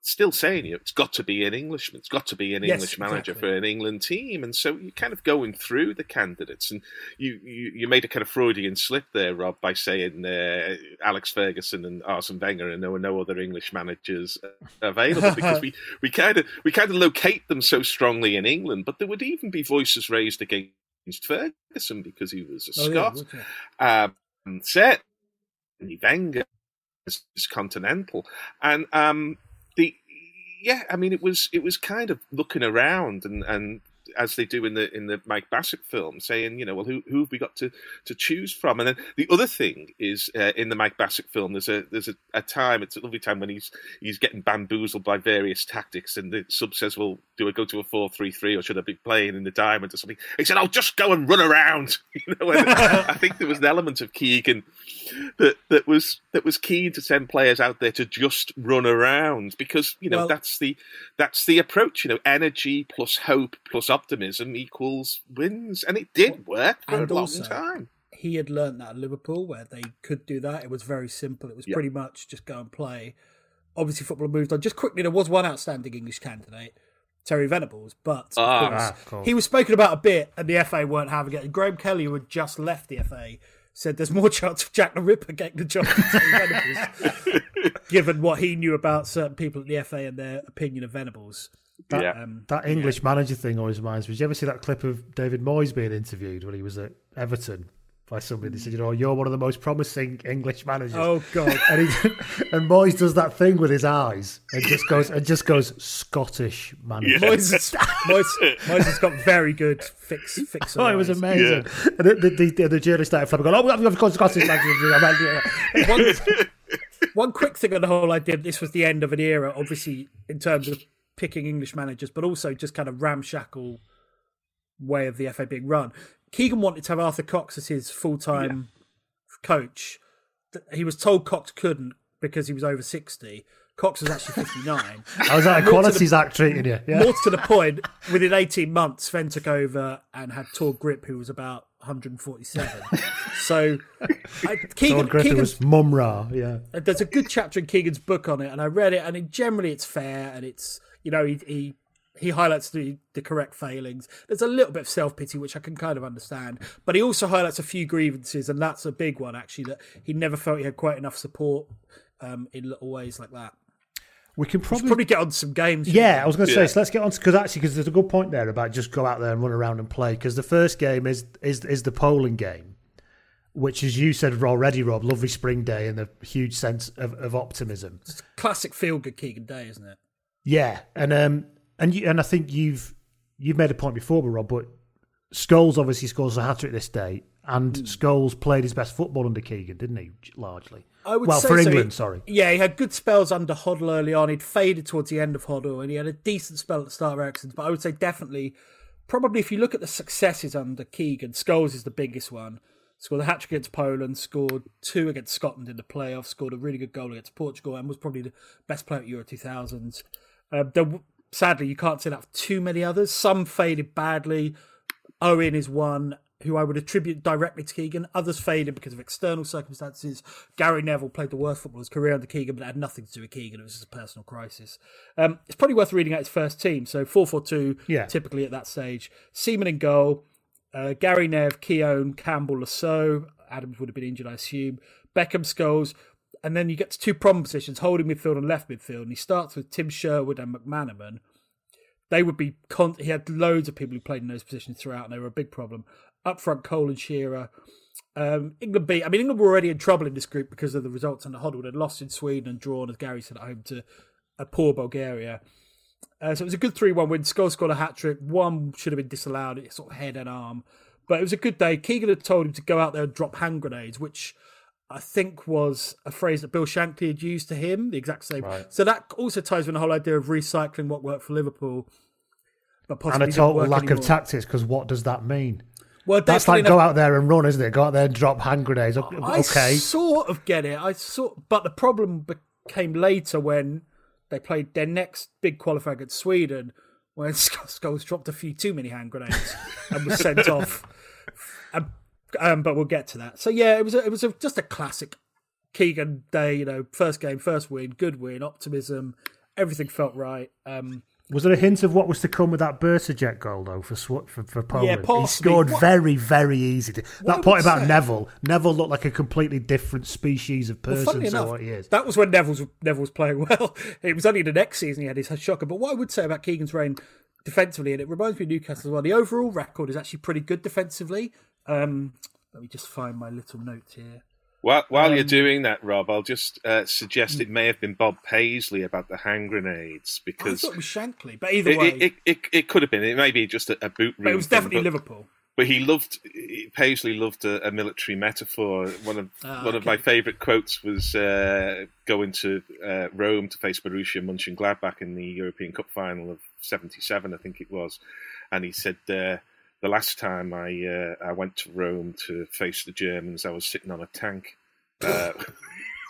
still saying, you know, it's got to be an Englishman, it's got to be an yes, English manager exactly. for an England team. And so you're kind of going through the candidates. And you, you, you made a kind of Freudian slip there, Rob, by saying uh, Alex Ferguson and Arsene Wenger, and there were no other English managers available because we, we, kind of, we kind of locate them so strongly in England. But there would even be voices raised against Ferguson because he was a oh, Scot. Yeah, okay. um, certainly Wenger is continental. And... Um, Yeah, I mean, it was it was kind of looking around and, and as they do in the in the Mike Bassett film, saying, you know, well, who who have we got to, to choose from? And then the other thing is uh, in the Mike Bassett film, there's a there's a, a time, it's a lovely time when he's he's getting bamboozled by various tactics, and the sub says, well, do I go to a four three three or should I be playing in the diamond or something? He said, I'll just go and run around. You know, and I think there was an element of Keegan that that was that was keen to send players out there to just run around because you know well, that's the that's the approach. You know, energy plus hope plus optimism equals wins, and it did work for a long time. He had learned that at Liverpool, where they could do that. It was very simple. It was yep. pretty much just go and play. Obviously, football moved on. Just quickly, there was one outstanding English candidate, Terry Venables, but of ah, course, ah, cool. he was spoken about a bit, and the F A weren't having it. And Graham Kelly, who had just left the F A, said there's more chance of Jack the Ripper getting the job than Terry Venables, given what he knew about certain people at the F A and their opinion of Venables. That, yeah. um, that English yeah. manager thing always reminds me. Did you ever see that clip of David Moyes being interviewed when he was at Everton by somebody? They said, you know, you're one of the most promising English managers. Oh, God. and, he, and Moyes does that thing with his eyes and just goes, and just goes Scottish manager. Yeah. Moyes, Moyes, Moyes has got very good fix, fix Oh, it was amazing. Yeah. And the, the, the, the journalist started flapping, going, oh, we've got Scottish manager. One quick thing on the whole idea, this was the end of an era, obviously, in terms of picking English managers, but also just kind of ramshackle way of the F A being run. Keegan wanted to have Arthur Cox as his full-time yeah. coach. He was told Cox couldn't because he was over sixty. Cox was actually fifty-nine. I was like, quality's act treating you. Yeah. More to the point, within eighteen months, Sven took over and had Tor Grip, who was about one hundred forty-seven. So I, Keegan, Keegan was mumra. Yeah, there's a good chapter in Keegan's book on it, and I read it. And it, generally, it's fair, and it's you know he he, he highlights the, the correct failings. There's a little bit of self pity, which I can kind of understand, but he also highlights a few grievances, and that's a big one actually. That he never felt he had quite enough support um, in little ways like that. We can probably, we probably get on some games. Yeah, I was going to say, yeah. so let's get on because actually, because there's a good point there about just go out there and run around and play. Because the first game is is is the Poland game, which, as you said already, Rob, lovely spring day and a huge sense of, of optimism. It's a classic feel good Keegan day, isn't it? Yeah, and um and you, and I think you've you've made a point before, but Rob, but Scholes obviously scores a hat trick this day, and mm. Scholes played his best football under Keegan, didn't he? Largely. I would well, say for England, so he, sorry. Yeah, he had good spells under Hoddle early on. He'd faded towards the end of Hoddle, and he had a decent spell at the start of Eriksen's. But I would say definitely, probably if you look at the successes under Keegan, Scholes is the biggest one. Scored a hat-trick against Poland, scored two against Scotland in the playoffs, scored a really good goal against Portugal, and was probably the best player at Euro two thousands. Uh, there, sadly, you can't say that for too many others. Some faded badly. Owen is one who I would attribute directly to Keegan. Others faded because of external circumstances. Gary Neville played the worst football of his career under Keegan, but it had nothing to do with Keegan. It was just a personal crisis. Um, it's probably worth reading out his first team. So four four two, yeah. typically at that stage. Seaman in goal. Uh, Gary Neville, Keown, Campbell, Lasso. Adams would have been injured, I assume. Beckham, Scholes. And then you get to two problem positions, holding midfield and left midfield. And he starts with Tim Sherwood and McManaman. They would be... Con- he had loads of people who played in those positions throughout, and they were a big problem. Up front, Cole and Shearer. Um, England beat... I mean, England were already in trouble in this group because of the results under Hoddle. They'd lost in Sweden and drawn, as Gary said, at home to a poor Bulgaria. Uh, so it was a good three one win. Scholes scored a hat-trick. One should have been disallowed. It's sort of head and arm. But it was a good day. Keegan had told him to go out there and drop hand grenades, which I think was a phrase that Bill Shankly had used to him, the exact same. Right. So that also ties with the whole idea of recycling what worked for Liverpool. But and a total lack anymore. of tactics, because what does that mean? Well, that's like go out there and run, isn't it? Go out there and drop hand grenades. Okay. I sort of get it. I sort, but the problem became later when they played their next big qualifier against Sweden, when Scholes dropped a few too many hand grenades and was sent off. And, um, but we'll get to that. So yeah, it was a, it was a, just a classic Keegan day. You know, first game, first win, good win, optimism. Everything felt right. Um, Was there a hint of what was to come with that Bertajec goal, though, for for, for Poland? Yeah, he scored what? very, very easy. To, that point about say? Neville, Neville looked like a completely different species of person well, funny enough, what he is. That was when Neville's, Neville's playing well. It was only the next season he had his shocker. But what I would say about Keegan's reign defensively, and it reminds me of Newcastle as well, the overall record is actually pretty good defensively. Um, let me just find my little note here. While, while um, you're doing that, Rob, I'll just uh, suggest it may have been Bob Paisley about the hand grenades. Because I thought it was Shankly, but either it, way... It, it, it, it could have been. It may be just a, a boot room. But it was definitely thing, but, Liverpool. But he loved... Paisley loved a, a military metaphor. One of ah, one okay. of my favourite quotes was uh, going to uh, Rome to face Borussia Mönchengladbach in the European Cup final of seventy-seven, I think it was. And he said... Uh, The last time I uh, I went to Rome to face the Germans, I was sitting on a tank. Uh,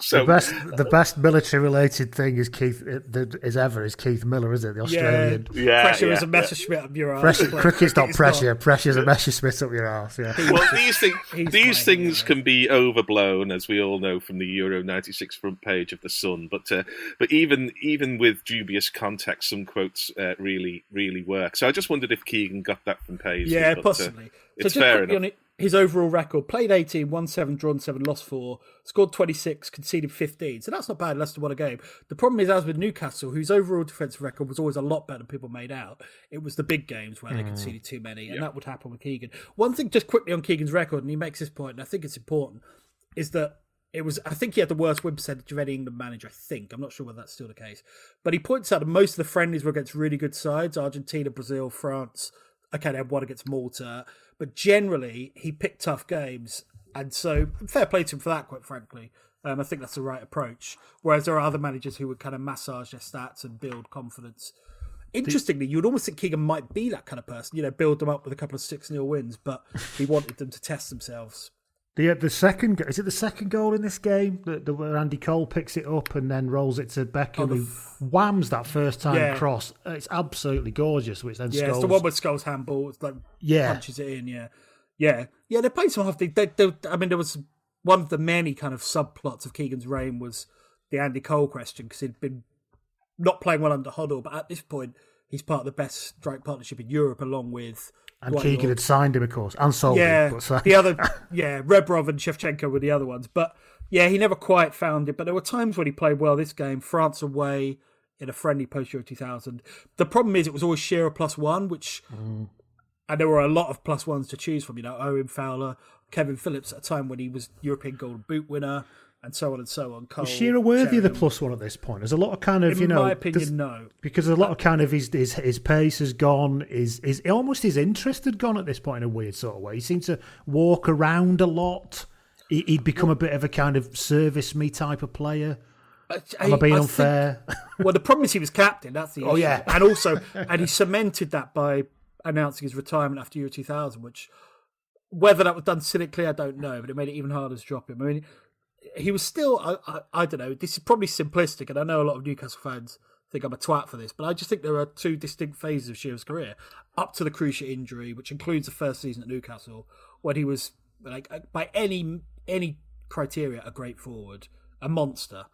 so the best, the best military-related thing is Keith is ever is Keith Miller, is it? The Australian. Yeah, yeah pressure yeah, is a Messerschmitt yeah. up your arse. Pressure, cricket's not pressure. Not. Pressure's a Messerschmitt up your arse. Yeah. Well, these things these things can be overblown, as we all know from the Euro ninety-six front page of the Sun. But uh, but even even with dubious context, some quotes uh, really really work. So I just wondered if Keegan got that from Paisley. Yeah, but, possibly. Uh, it's so fair enough. His overall record, played eighteen, won seven, drawn seven, lost four, scored twenty-six, conceded fifteen. So that's not bad, less than one a game. The problem is, as with Newcastle, whose overall defensive record was always a lot better than people made out, it was the big games where mm. they conceded too many, and yeah. that would happen with Keegan. One thing, just quickly on Keegan's record, and he makes this point, and I think it's important, is that it was, I think he had the worst win percentage of any England manager, I think. I'm not sure whether that's still the case. But he points out that most of the friendlies were against really good sides, Argentina, Brazil, France. Okay, they had one against Malta. But generally, he picked tough games. And so, fair play to him for that, quite frankly. Um, I think that's the right approach. Whereas there are other managers who would kind of massage their stats and build confidence. Interestingly, you would almost think Keegan might be that kind of person, you know, build them up with a couple of six nil wins, but he wanted them to test themselves. The, the second, is it the second goal in this game that where Andy Cole picks it up and then rolls it to Beckham, oh, the... who whams that first time yeah. cross? It's absolutely gorgeous. Which then yeah, Scholes... it's the one with Scholes' handball, it's like yeah. punches it in. Yeah, yeah, yeah. They played some half. They, they, they, I mean, there was one of the many kind of subplots of Keegan's reign was the Andy Cole question, because he'd been not playing well under Hoddle, but at this point he's part of the best strike partnership in Europe, along with. And Dwight Keegan Lord. Had signed him, of course, and sold yeah, him. But the other, yeah, Rebrov and Shevchenko were the other ones. But yeah, he never quite found it. But there were times when he played well. This game, France away in a friendly post-Euro two thousand. The problem is it was always Shearer plus one, which, mm. and there were a lot of plus ones to choose from. You know, Owen Fowler, Kevin Phillips at a time when he was European Golden Boot winner, and so on and so on. Cole, was Shearer worthy of the plus one at this point? There's a lot of kind of, in you know... In my opinion, no. Because a lot of kind of his his, his pace has gone, his, his, almost his interest had gone at this point in a weird sort of way. He seemed to walk around a lot. He, he'd become a bit of a kind of service-me type of player. I, Am I being I unfair? Think, well, the problem is he was captain, that's the issue. Oh, yeah. And also, and he cemented that by announcing his retirement after Euro two thousand, which, whether that was done cynically, I don't know, but it made it even harder to drop him. I mean... He was still, I, I, I don't know, this is probably simplistic, and I know a lot of Newcastle fans think I'm a twat for this, but I just think there are two distinct phases of Shearer's career. Up to the cruciate injury, which includes the first season at Newcastle, when he was, like, by any any criteria, a great forward, a monster.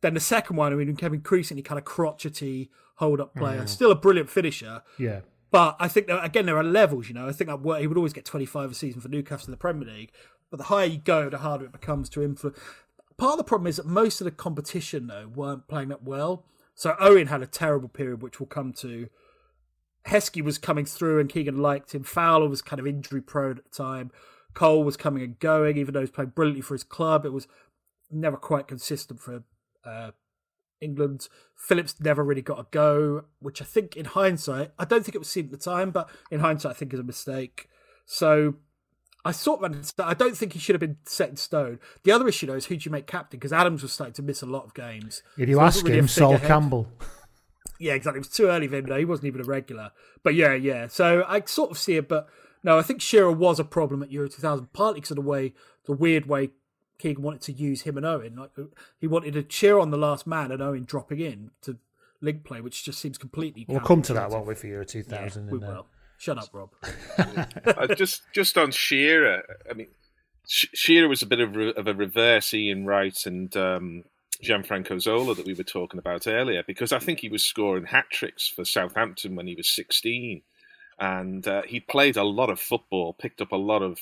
Then the second one, I mean, he became increasingly kind of crotchety, hold-up player, mm-hmm. still a brilliant finisher. Yeah. But I think, that, again, there are levels, you know. I think that he would always get twenty-five a season for Newcastle in the Premier League. But the higher you go, the harder it becomes to influence. Part of the problem is that most of the competition, though, weren't playing that well. So Owen had a terrible period, which we'll come to. Heskey was coming through and Keegan liked him. Fowler was kind of injury-prone at the time. Cole was coming and going, even though he was playing brilliantly for his club. It was never quite consistent for uh, England. Phillips never really got a go, which I think in hindsight, I don't think it was seen at the time, but in hindsight I think is a mistake. So... I sort of, I don't think he should have been set in stone. The other issue, though, is who do you make captain? Because Adams was starting to miss a lot of games. If you so ask really him, Sol Campbell. Yeah, exactly. It was too early for him, though. He wasn't even a regular. But yeah, yeah. So I sort of see it. But no, I think Shearer was a problem at Euro two thousand, partly because of the way, the weird way Keegan wanted to use him and Owen. Like, he wanted a Shearer on the last man and Owen dropping in to link play, which just seems completely... We'll come to that, won't we, for Euro two thousand? Yeah, we will. Shut up, Rob. just, just on Shearer. I mean, Shearer was a bit of, re- of a reverse Ian Wright and um, Gianfranco Zola that we were talking about earlier, because I think he was scoring hat tricks for Southampton when he was sixteen, and uh, he played a lot of football, picked up a lot of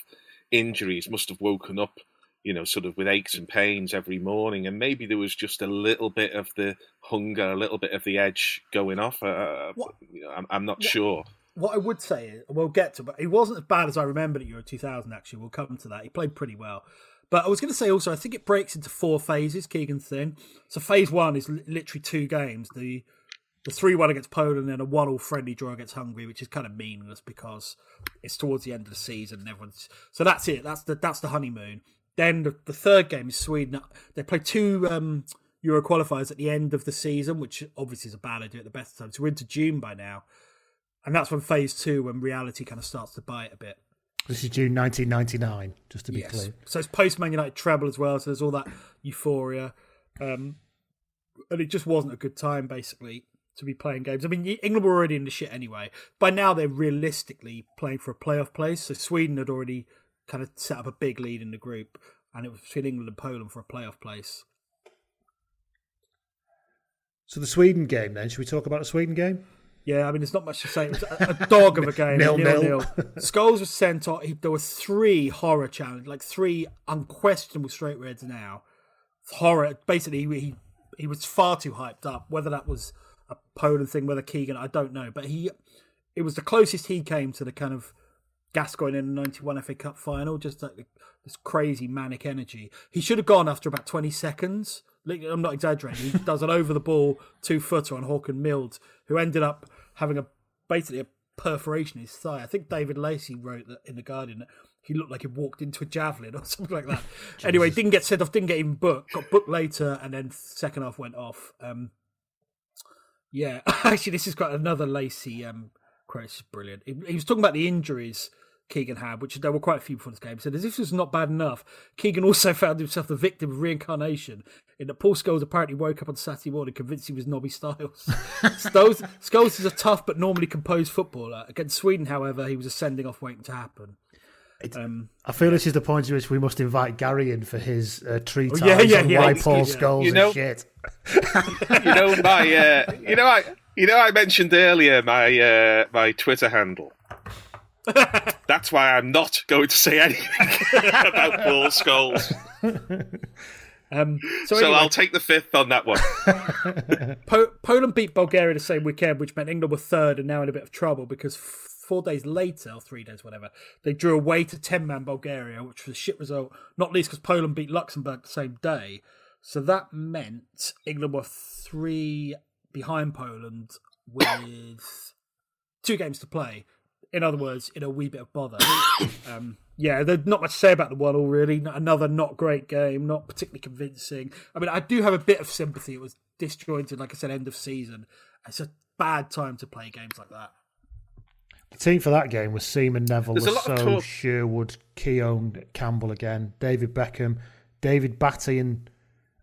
injuries, must have woken up, you know, sort of with aches and pains every morning, and maybe there was just a little bit of the hunger, a little bit of the edge going off. Uh, you know, I'm, I'm not yeah. sure. What I would say is, we'll get to, but he wasn't as bad as I remembered at Euro two thousand, actually. We'll come to that. He played pretty well. But I was going to say also, I think it breaks into four phases, Keegan's thing. So phase one is literally two games. The the three one against Poland and a one all friendly draw against Hungary, which is kind of meaningless because it's towards the end of the season and everyone's... So that's it. That's the that's the honeymoon. Then the, the third game is Sweden. They play two um, Euro qualifiers at the end of the season, which obviously is a bad idea at the best time. So we're into June by now. And that's when phase two, when reality kind of starts to bite a bit. This is June nineteen ninety-nine, just to be yes. clear. So it's post-Man United treble as well, so there's all that euphoria. Um, and it just wasn't a good time, basically, to be playing games. I mean, England were already in the shit anyway. By now, they're realistically playing for a playoff place. So Sweden had already kind of set up a big lead in the group, and it was between England and Poland for a playoff place. So the Sweden game, then. Should we talk about the Sweden game? Yeah, I mean, there's not much to say. It was a, a dog of a game. nil, nil, nil. nil. Scholes was sent off. He, there were three horror challenges, like three unquestionable straight reds now. Horror. Basically, he he was far too hyped up. Whether that was a Poland thing, whether Keegan, I don't know. But he, it was the closest he came to the kind of Gascoigne in the ninety-one F A Cup final, just like this crazy manic energy. He should have gone after about twenty seconds. I'm not exaggerating. He does an over-the-ball two-footer on Håkan Mild, who ended up having a basically a perforation in his thigh. I think David Lacey wrote that in The Guardian that he looked like he walked into a javelin or something like that. Anyway, didn't get sent off, didn't get even booked, got booked later, and then second half went off. Um, yeah, actually, this is quite another Lacey um, quote. This is brilliant. He, he was talking about the injuries Keegan had, which there were quite a few before this game. He said, as if this was not bad enough, Keegan also found himself the victim of reincarnation in that Paul Scholes apparently woke up on Saturday morning convinced he was Nobby Stiles. Scholes, Scholes is a tough but normally composed footballer. Against Sweden, however, he was a sending off waiting to happen. It, um, I feel this is the point at which we must invite Gary in for his uh, tree times oh, yeah, yeah, and yeah, why yeah, Paul yeah. Scholes you know, and shit. you know my, uh, you know I, you know I mentioned earlier my uh, my Twitter handle. That's why I'm not going to say anything about Paul Scholes. Um, so, so anyway, I'll take the fifth on that one. po- Poland beat Bulgaria the same weekend, which meant England were third and now in a bit of trouble because f- four days later, or three days, whatever, they drew away to ten-man Bulgaria, which was a shit result, not least because Poland beat Luxembourg the same day. So that meant England were three behind Poland with two games to play. In other words, in a wee bit of bother. um, yeah, there's not much to say about the one all, really. Another not great game, not particularly convincing. I mean, I do have a bit of sympathy. It was disjointed, like I said, end of season. It's a bad time to play games like that. The team for that game was Seaman, Neville, Lasso, Sherwood, Keown, Campbell again, David Beckham, David Batty and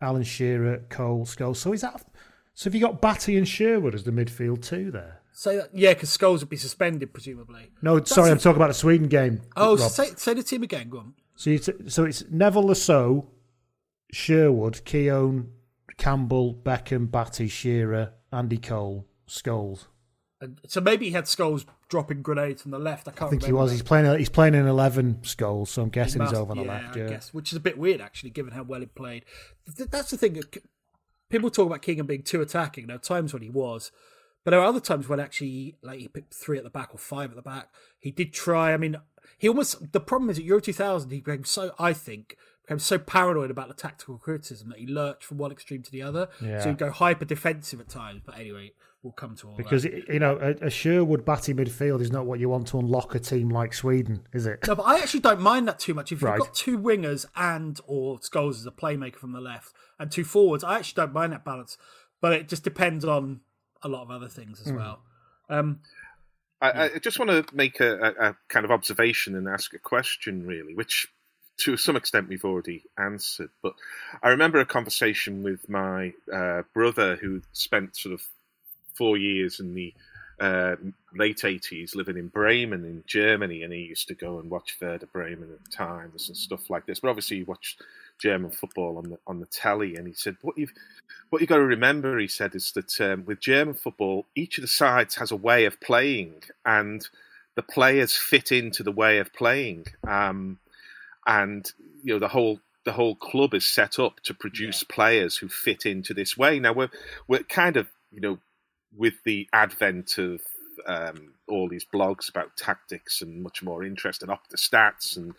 Alan Shearer, Cole, Scholes. So is that? So have you got Batty and Sherwood as the midfield two there? Say that, yeah, because Scholes would be suspended, presumably. No, That's sorry, a... I'm talking about the Sweden game. Oh, say, say the team again, go on. So, you t- so it's Neville, Lasso, Sherwood, Keown, Campbell, Beckham, Batty, Shearer, Andy Cole, Scholes. And so maybe he had Scholes dropping grenades from the left. I can't. I think remember. he was. He's playing. He's playing in eleven Scholes, so I'm guessing must, he's over on yeah, the left. I yeah, guess, which is a bit weird actually, given how well he played. That's the thing. People talk about Keegan being too attacking. There are times when he was. But there are other times when actually, like, he picked three at the back or five at the back. He did try. I mean, he almost. The problem is at Euro two thousand, he became so, I think, became so paranoid about the tactical criticism that he lurched from one extreme to the other. Yeah. So he'd go hyper defensive at times. But anyway, we'll come to all because, that. Because, you know, a, a Sherwood Batty midfield is not what you want to unlock a team like Sweden, is it? No, but I actually don't mind that too much. If you've right. got two wingers and, or Scholes as a playmaker from the left, and two forwards, I actually don't mind that balance. But it just depends on a lot of other things as well. Mm. Um, I, I just want to make a, a kind of observation and ask a question, really, which to some extent we've already answered. But I remember a conversation with my uh, brother who spent sort of four years in the uh, late eighties living in Bremen in Germany, and he used to go and watch Werder Bremen at times and stuff like this. But obviously he watched German football on the on the telly, and he said, "What you've what you got to remember," he said, "is that um, with German football, each of the sides has a way of playing, and the players fit into the way of playing, um, and you know the whole the whole club is set up to produce yeah. players who fit into this way." Now we're we're kind of you know with the advent of um, all these blogs about tactics and much more interest in Opta Stats and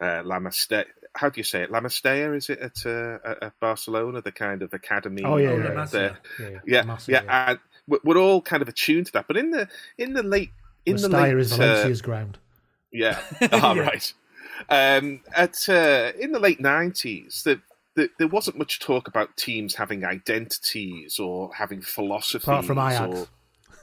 uh, La Master. How do you say it? La Masia, is it at, uh, at Barcelona, the kind of academy? Oh, yeah, yeah, yeah. Yeah, yeah. Masia, yeah. yeah. And we're all kind of attuned to that. But in the in the late... in Masia the late, is Valencia's uh, ground. Yeah, all yeah. right. Um, at, uh, in the late nineties, the, the, there wasn't much talk about teams having identities or having philosophies. Apart from Ajax. Or,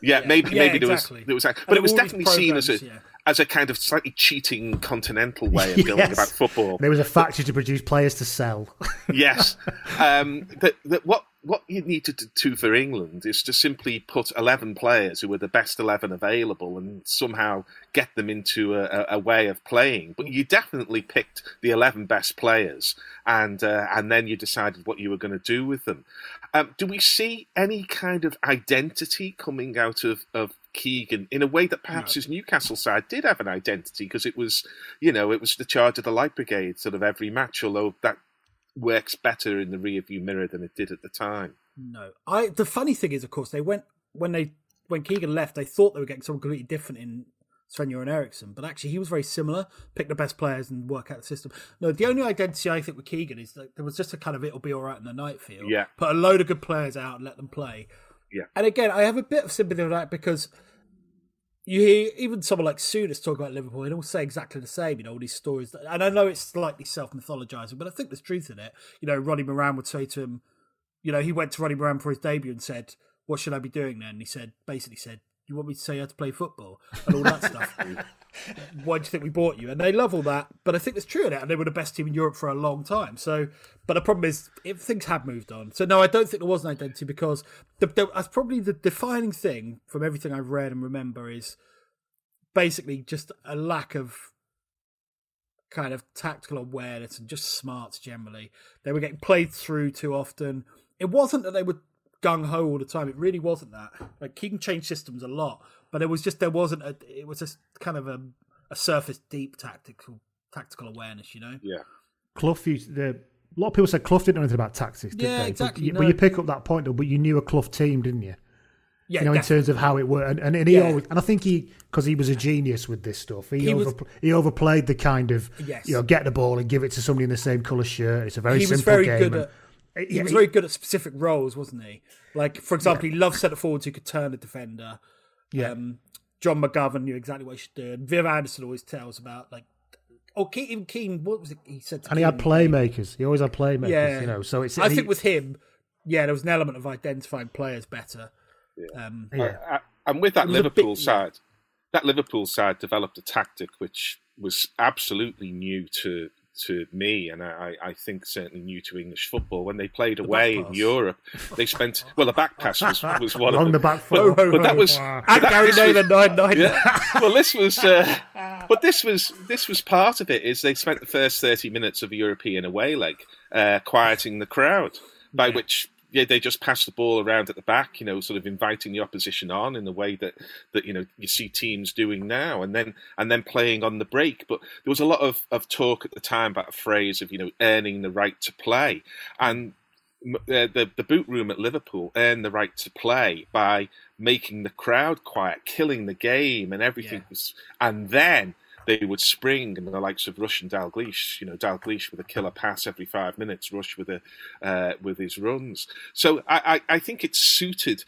yeah, yeah, maybe yeah, maybe exactly. there was... There was but it was definitely seen as a... Yeah. as a kind of slightly cheating continental way of yes. going about football. There was a factory to produce players to sell. yes. Um, that, that what, what you needed to do for England is to simply put eleven players who were the best eleven available and somehow get them into a, a way of playing. But you definitely picked the eleven best players and, uh, and then you decided what you were going to do with them. Um, do we see any kind of identity coming out of, of Keegan in a way that perhaps no. his Newcastle side did have an identity because it was, you know, it was the charge of the Light Brigade sort of every match, although that works better in the rearview mirror than it did at the time. No, I. The funny thing is, of course, they went when they when Keegan left, they thought they were getting someone completely different in Sven-Göran Eriksson, but actually he was very similar. Pick the best players and work out the system. No, the only identity I think with Keegan is that there was just a kind of it'll be all right in the night feel. Yeah, put a load of good players out and let them play. Yeah, and again, I have a bit of sympathy with that because you hear even someone like Souness talk about Liverpool, and all say exactly the same, you know, all these stories. That, and I know it's slightly self-mythologising, but I think there's truth in it. You know, Ronnie Moran would say to him, you know, he went to Ronnie Moran for his debut and said, what should I be doing then? And he said, basically said, you want me to say how to play football and all that stuff? Why do you think we bought you? And they love all that, but I think it's true in it. And they were the best team in Europe for a long time. So, but the problem is, if things have moved on. So no, I don't think there was an identity, because the, the, that's probably the defining thing from everything I've read and remember is basically just a lack of kind of tactical awareness and just smarts generally. They were getting played through too often. It wasn't that they were gung-ho all the time. It really wasn't that. Like, Keegan changed systems a lot, but it was just, there wasn't a, it was just kind of a, a surface deep tactical tactical awareness, you know? Yeah. Clough, used, the, a lot of people said Clough didn't know anything about tactics, did yeah, they? Exactly. But you, no. but you pick up that point, though, but you knew a Clough team, didn't you? Yeah, you know, definitely. In terms of how it worked. And, and, and he yeah. always, and I think he, because he was a genius with this stuff, he, he, over, was, he overplayed the kind of, yes. you know, get the ball and give it to somebody in the same colour shirt. It's a very he simple very game. Good and, at, He yeah, was very good at specific roles, wasn't he? Like, for example, yeah. he loved centre-forwards who could turn a defender. Yeah. Um, John McGovern knew exactly what he should do. And Viv Anderson always tells about, like, oh, Keane, Keane what was it he said to And Keane, he had playmakers. He always had playmakers, yeah. you know. So it's. I he, think with him, yeah, there was an element of identifying players better. Yeah. Um, yeah. I, I, and with that Liverpool bit, side, that Liverpool side developed a tactic which was absolutely new to... to me, and I, I think certainly new to English football. When they played the away in Europe, they spent... Well, the back pass was, was one of them. The back foot. But, but that was... Wow. But that, Gary Naylor, nine nine. Yeah. Well, this was... Uh, but this was this was part of it, is they spent the first thirty minutes of a European away leg uh, quieting the crowd, by yeah. which... Yeah, they just pass the ball around at the back, you know, sort of inviting the opposition on in the way that, that you know you see teams doing now, and then and then playing on the break. But there was a lot of, of talk at the time about a phrase of you know earning the right to play, and uh, the the boot room at Liverpool earned the right to play by making the crowd quiet, killing the game, and everything. Yeah. Was, and then. They would spring, and the likes of Rush and Dalglish, you know, Dalglish with a killer pass every five minutes, Rush with a uh, with his runs. So I, I, I think it's suited.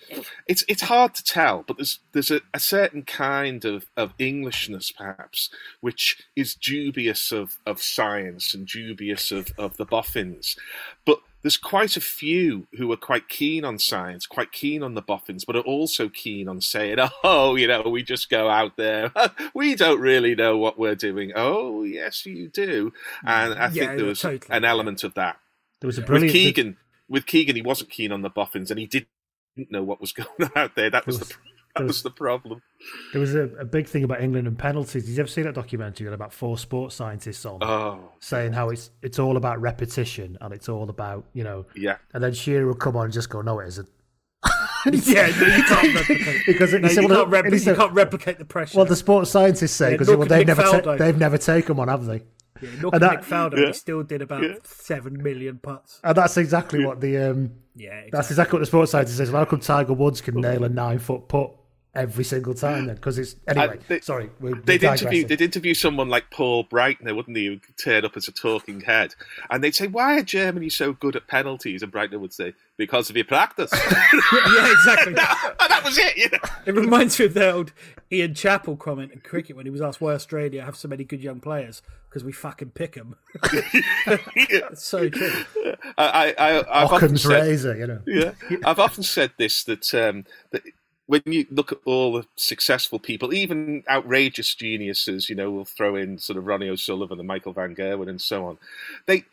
It's it's hard to tell, but there's there's a, a certain kind of, of Englishness perhaps, which is dubious of, of science and dubious of, of the boffins, but. There's quite a few who are quite keen on science, quite keen on the boffins, but are also keen on saying, oh, you know, we just go out there. We don't really know what we're doing. Oh, yes, you do. And I yeah, think there was totally. an element of that. There was a brilliant... With Keegan, with Keegan, he wasn't keen on the boffins, and he didn't know what was going on out there. That was, was the that was, was the problem. There was a, a big thing about England and penalties. Did you ever see that documentary about four sports scientists on oh, saying how it's it's all about repetition and it's all about, you know... Yeah. And then Shearer will come on and just go, no, it isn't. yeah, no, you can't replicate. Because no, said, you, well, can't repli- said, you can't replicate the pressure. Well, the sports scientists say, because yeah, well, they've, never ta- they've never taken one, have they? Yeah, Nook and, and Nick Faldo, yeah. he still did about yeah. seven million putts. And that's exactly yeah. what the... Um, yeah, exactly. That's exactly what the sports scientist says. Well, how come Tiger Woods can nail a nine-foot putt? Every single time, then, because it's anyway. Uh, they, sorry, we're, we're they'd interview they'd interview someone like Paul Breitner, wouldn't they? Who turn up as a talking head, and they'd say, "Why are Germany so good at penalties?" And Breitner would say, "Because of your practice." yeah, exactly. that, that was it. You know? It reminds me of the old Ian Chappell comment in cricket when he was asked why Australia have so many good young players, because we fucking pick them. That's so true. I, I, I, I've Occam's often razor, said, you know. Yeah, I've often said this that. Um, that When you look at all the successful people, even outrageous geniuses, you know, we'll throw in sort of Ronnie O'Sullivan and Michael van Gerwen and so on. They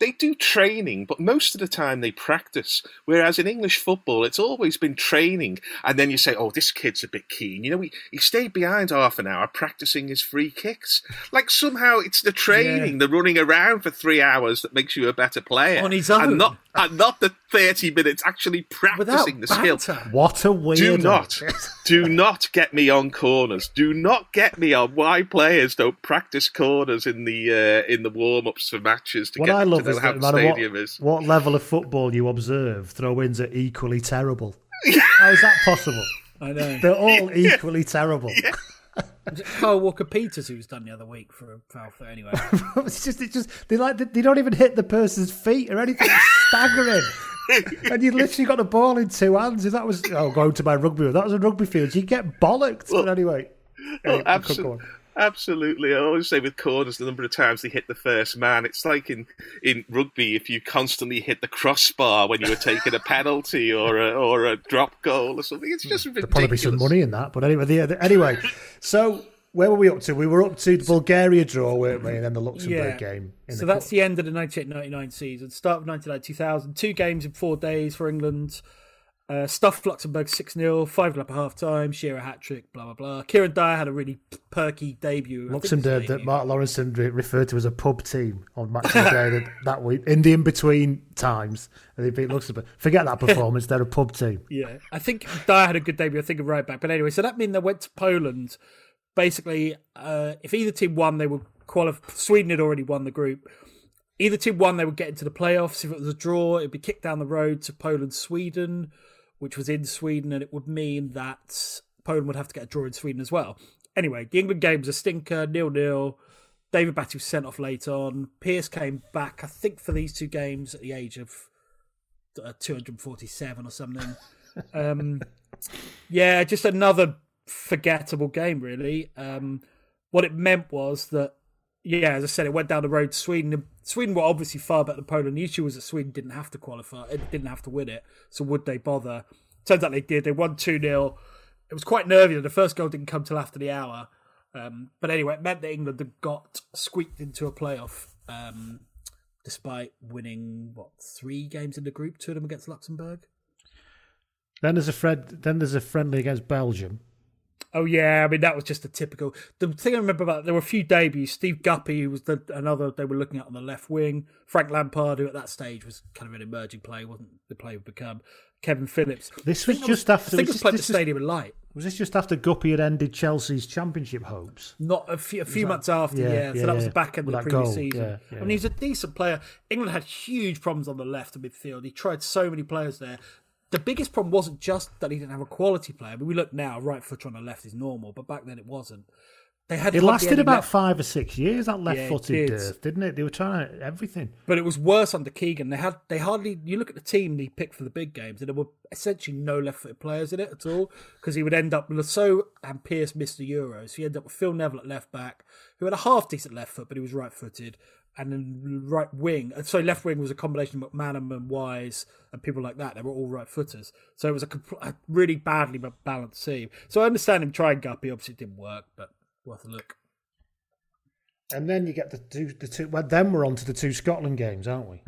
they do training, but most of the time they practice. Whereas in English football, it's always been training. And then you say, oh, this kid's a bit keen. You know, he, he stayed behind half an hour practicing his free kicks. Like somehow it's the training, yeah. the running around for three hours that makes you a better player. On his own. And not, and not the thirty minutes actually practicing Without the skill. What a weirdo. Do not, do not get me on corners. Do not get me on why players don't practice corners in the uh, in the warm-ups for matches to what get I love to know how the stadium what, is. What level of football you observe, throw-ins are equally terrible. How is that possible? I know. They're all yeah. equally terrible. Yeah. Carl Walker-Peters, who was done the other week for a foul foot anyway. it's just, it's just they like they don't even hit the person's feet or anything. It's staggering, and you literally got the ball in two hands. If that was oh, going to my rugby, if that was a rugby field, you would get bollocked. Well, but anyway, Oh, absolutely. Absolutely. I always say with corners, the number of times they hit the first man, it's like in, in rugby, if you constantly hit the crossbar when you were taking a penalty or a, or a drop goal or something, it's just ridiculous. There'd probably be some money in that, but anyway, the, the, anyway so where were we up to? We were up to the Bulgaria draw, weren't we, and then the Luxembourg yeah. game. In so the that's cup. The end of the ninety-eight ninety-nine season, start of ninety-nine two thousand, two games in four days for England. Uh, stuffed Luxembourg six nil, five nil up at half-time, Shearer hat-trick, blah, blah, blah. Kieran Dyer had a really perky debut. Luxembourg that Mark Lawrenson referred to as a pub team on Match of the Day that, that week, in the in-between times, and they beat Luxembourg. Forget that performance, they're a pub team. Yeah, I think Dyer had a good debut, I think, of right back. But anyway, so that means they went to Poland. Basically, uh, if either team won, they would qualify. Sweden had already won the group. Either team won, they would get into the playoffs. If it was a draw, it would be kicked down the road to Poland-Sweden, which was in Sweden, and it would mean that Poland would have to get a draw in Sweden as well. Anyway, the England game was a stinker, nil nil. David Batty was sent off late on. Pearce came back, I think, for these two games at the age of uh, two hundred forty-seven or something. um, yeah, just another forgettable game, really. Um, what it meant was that, yeah, as I said, it went down the road to Sweden. Sweden were obviously far better than Poland. The issue was that Sweden didn't have to qualify. It didn't have to win it. So would they bother? Turns out they did. They won two nil. It was quite nervy. The first goal didn't come till after the hour. Um, but anyway, it meant that England had got squeaked into a playoff um, despite winning, what, three games in the group, two of them against Luxembourg? Then there's a, Fred, then there's a friendly against Belgium. Oh, yeah, I mean, that was just a typical... The thing I remember about, there were a few debuts. Steve Guppy, who was the, another they were looking at on the left wing. Frank Lampard, who at that stage was kind of an emerging player, wasn't the player would become. Kevin Phillips. This was just was, after... I think it was played at the Stadium of Light. Was this just after Guppy had ended Chelsea's championship hopes? Not a few, a few months after, yeah. yeah. yeah so that was the back end of the previous goal. season. Yeah, yeah. I mean, he was a decent player. England had huge problems on the left of midfield. He tried so many players there. The biggest problem wasn't just that he didn't have a quality player. I mean, we look now, right foot on the left is normal, but back then it wasn't. They had It lasted about left. five or six years, that left-footed yeah, did. dearth, didn't it? They were trying everything. But it was worse under Keegan. They had they hardly... You look at the team he picked for the big games, and there were essentially no left-footed players in it at all, because he would end up... Lasso and Pearce missed the Euros. So he ended up with Phil Neville at left-back, who had a half-decent left foot, but he was right-footed. And then right wing, so left wing was a combination of McManam and Wise and people like that. They were all right footers. So it was a, compl- a really badly balanced team. So I understand him trying Guppy. Obviously, it didn't work, but worth a look. And then you get the two. The two well, then we're on to the two Scotland games, aren't we?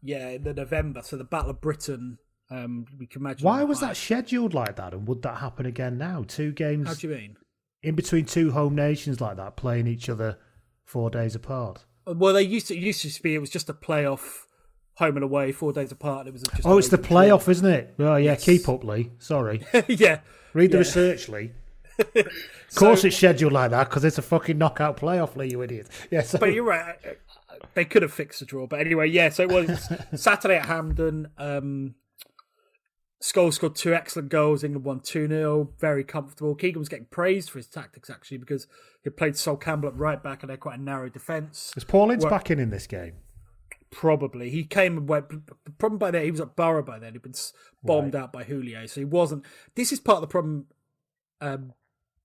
Yeah, in the November. So the Battle of Britain. Um, we can imagine. Why was that scheduled like that? And would that happen again now? Two games. How do you mean? In between two home nations like that, playing each other four days apart. Well, they used to it used to be it was just a playoff, home and away, four days apart. It was just oh, it's the playoff, play. isn't it? Oh yeah, yes. Keep up, Lee. Sorry. yeah, read the yeah. research, Lee. Of course, so, it's scheduled like that because it's a fucking knockout playoff, Lee. You idiot. Yeah, so. But you're right. They could have fixed the draw, but anyway, yeah. So it was Saturday at Hampden. Um, Scholes scored two excellent goals. England won two nil, very comfortable. Keegan was getting praised for his tactics, actually, because he played Sol Campbell at right back and they had quite a narrow defence. Was Paul Ince back in in this game? Probably. He came and went. The problem by then, he was at Borough by then. He'd been bombed right. out by Julio, so he wasn't. This is part of the problem um,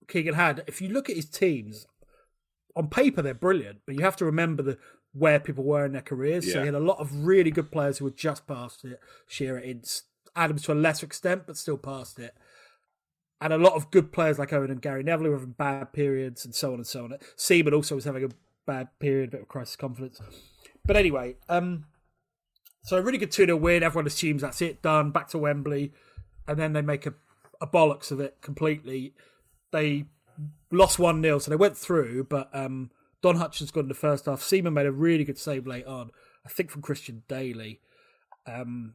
Keegan had. If you look at his teams, on paper they're brilliant, but you have to remember the where people were in their careers. Yeah. So he had a lot of really good players who were just past it. Shearer, Ince, Adams to a lesser extent, but still past it. And a lot of good players like Owen and Gary Neville were having bad periods and so on and so on. Seaman also was having a bad period, a bit of crisis of confidence. But anyway, um, so a really good two nil win. Everyone assumes that's it, done, back to Wembley. And then they make a, a bollocks of it completely. They lost one nil, so they went through, but um, Don Hutchins scored in the first half. Seaman made a really good save late on, I think from Christian Daly. Um...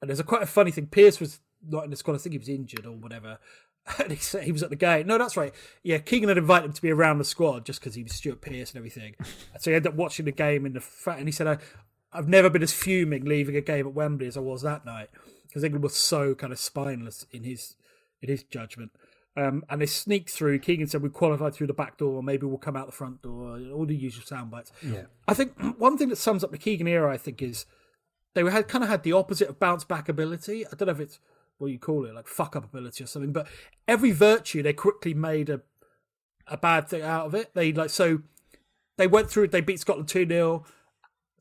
And there's a quite a funny thing. Pearce was not in the squad. I think he was injured or whatever. And he said he was at the game. No, that's right. Yeah, Keegan had invited him to be around the squad just because he was Stuart Pearce and everything. And so he ended up watching the game in the fat. And he said, I, I've never been as fuming leaving a game at Wembley as I was that night, because England was so kind of spineless in his in his judgment. Um, and they sneaked through. Keegan said, we qualified through the back door. Maybe we'll come out the front door. All the usual sound bites. Yeah. I think one thing that sums up the Keegan era, I think, is they had kind of had the opposite of bounce back ability. I don't know if it's what you call it, like fuck up ability or something. But every virtue they quickly made a a bad thing out of it. They like so they went through. They beat Scotland two nil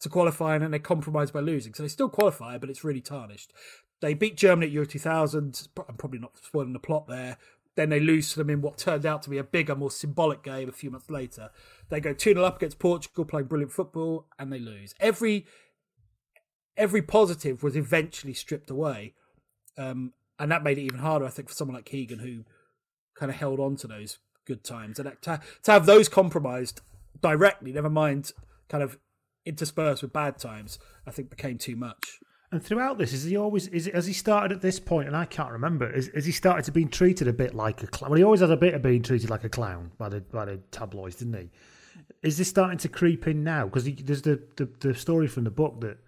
to qualify, and then they compromised by losing. So they still qualify, but it's really tarnished. They beat Germany at Euro two thousand. I'm probably not spoiling the plot there. Then they lose to them in what turned out to be a bigger, more symbolic game a few months later. They go two nil up against Portugal, playing brilliant football, and they lose. Every every positive was eventually stripped away. Um, and that made it even harder, I think, for someone like Keegan, who kind of held on to those good times. And to have those compromised directly, never mind kind of interspersed with bad times, I think became too much. And throughout this, is he always is it, has he started at this point? And I can't remember. Is has he started to being treated a bit like a clown? Well, he always had a bit of being treated like a clown by the by the tabloids, didn't he? Is this starting to creep in now? Because there's the, the the story from the book that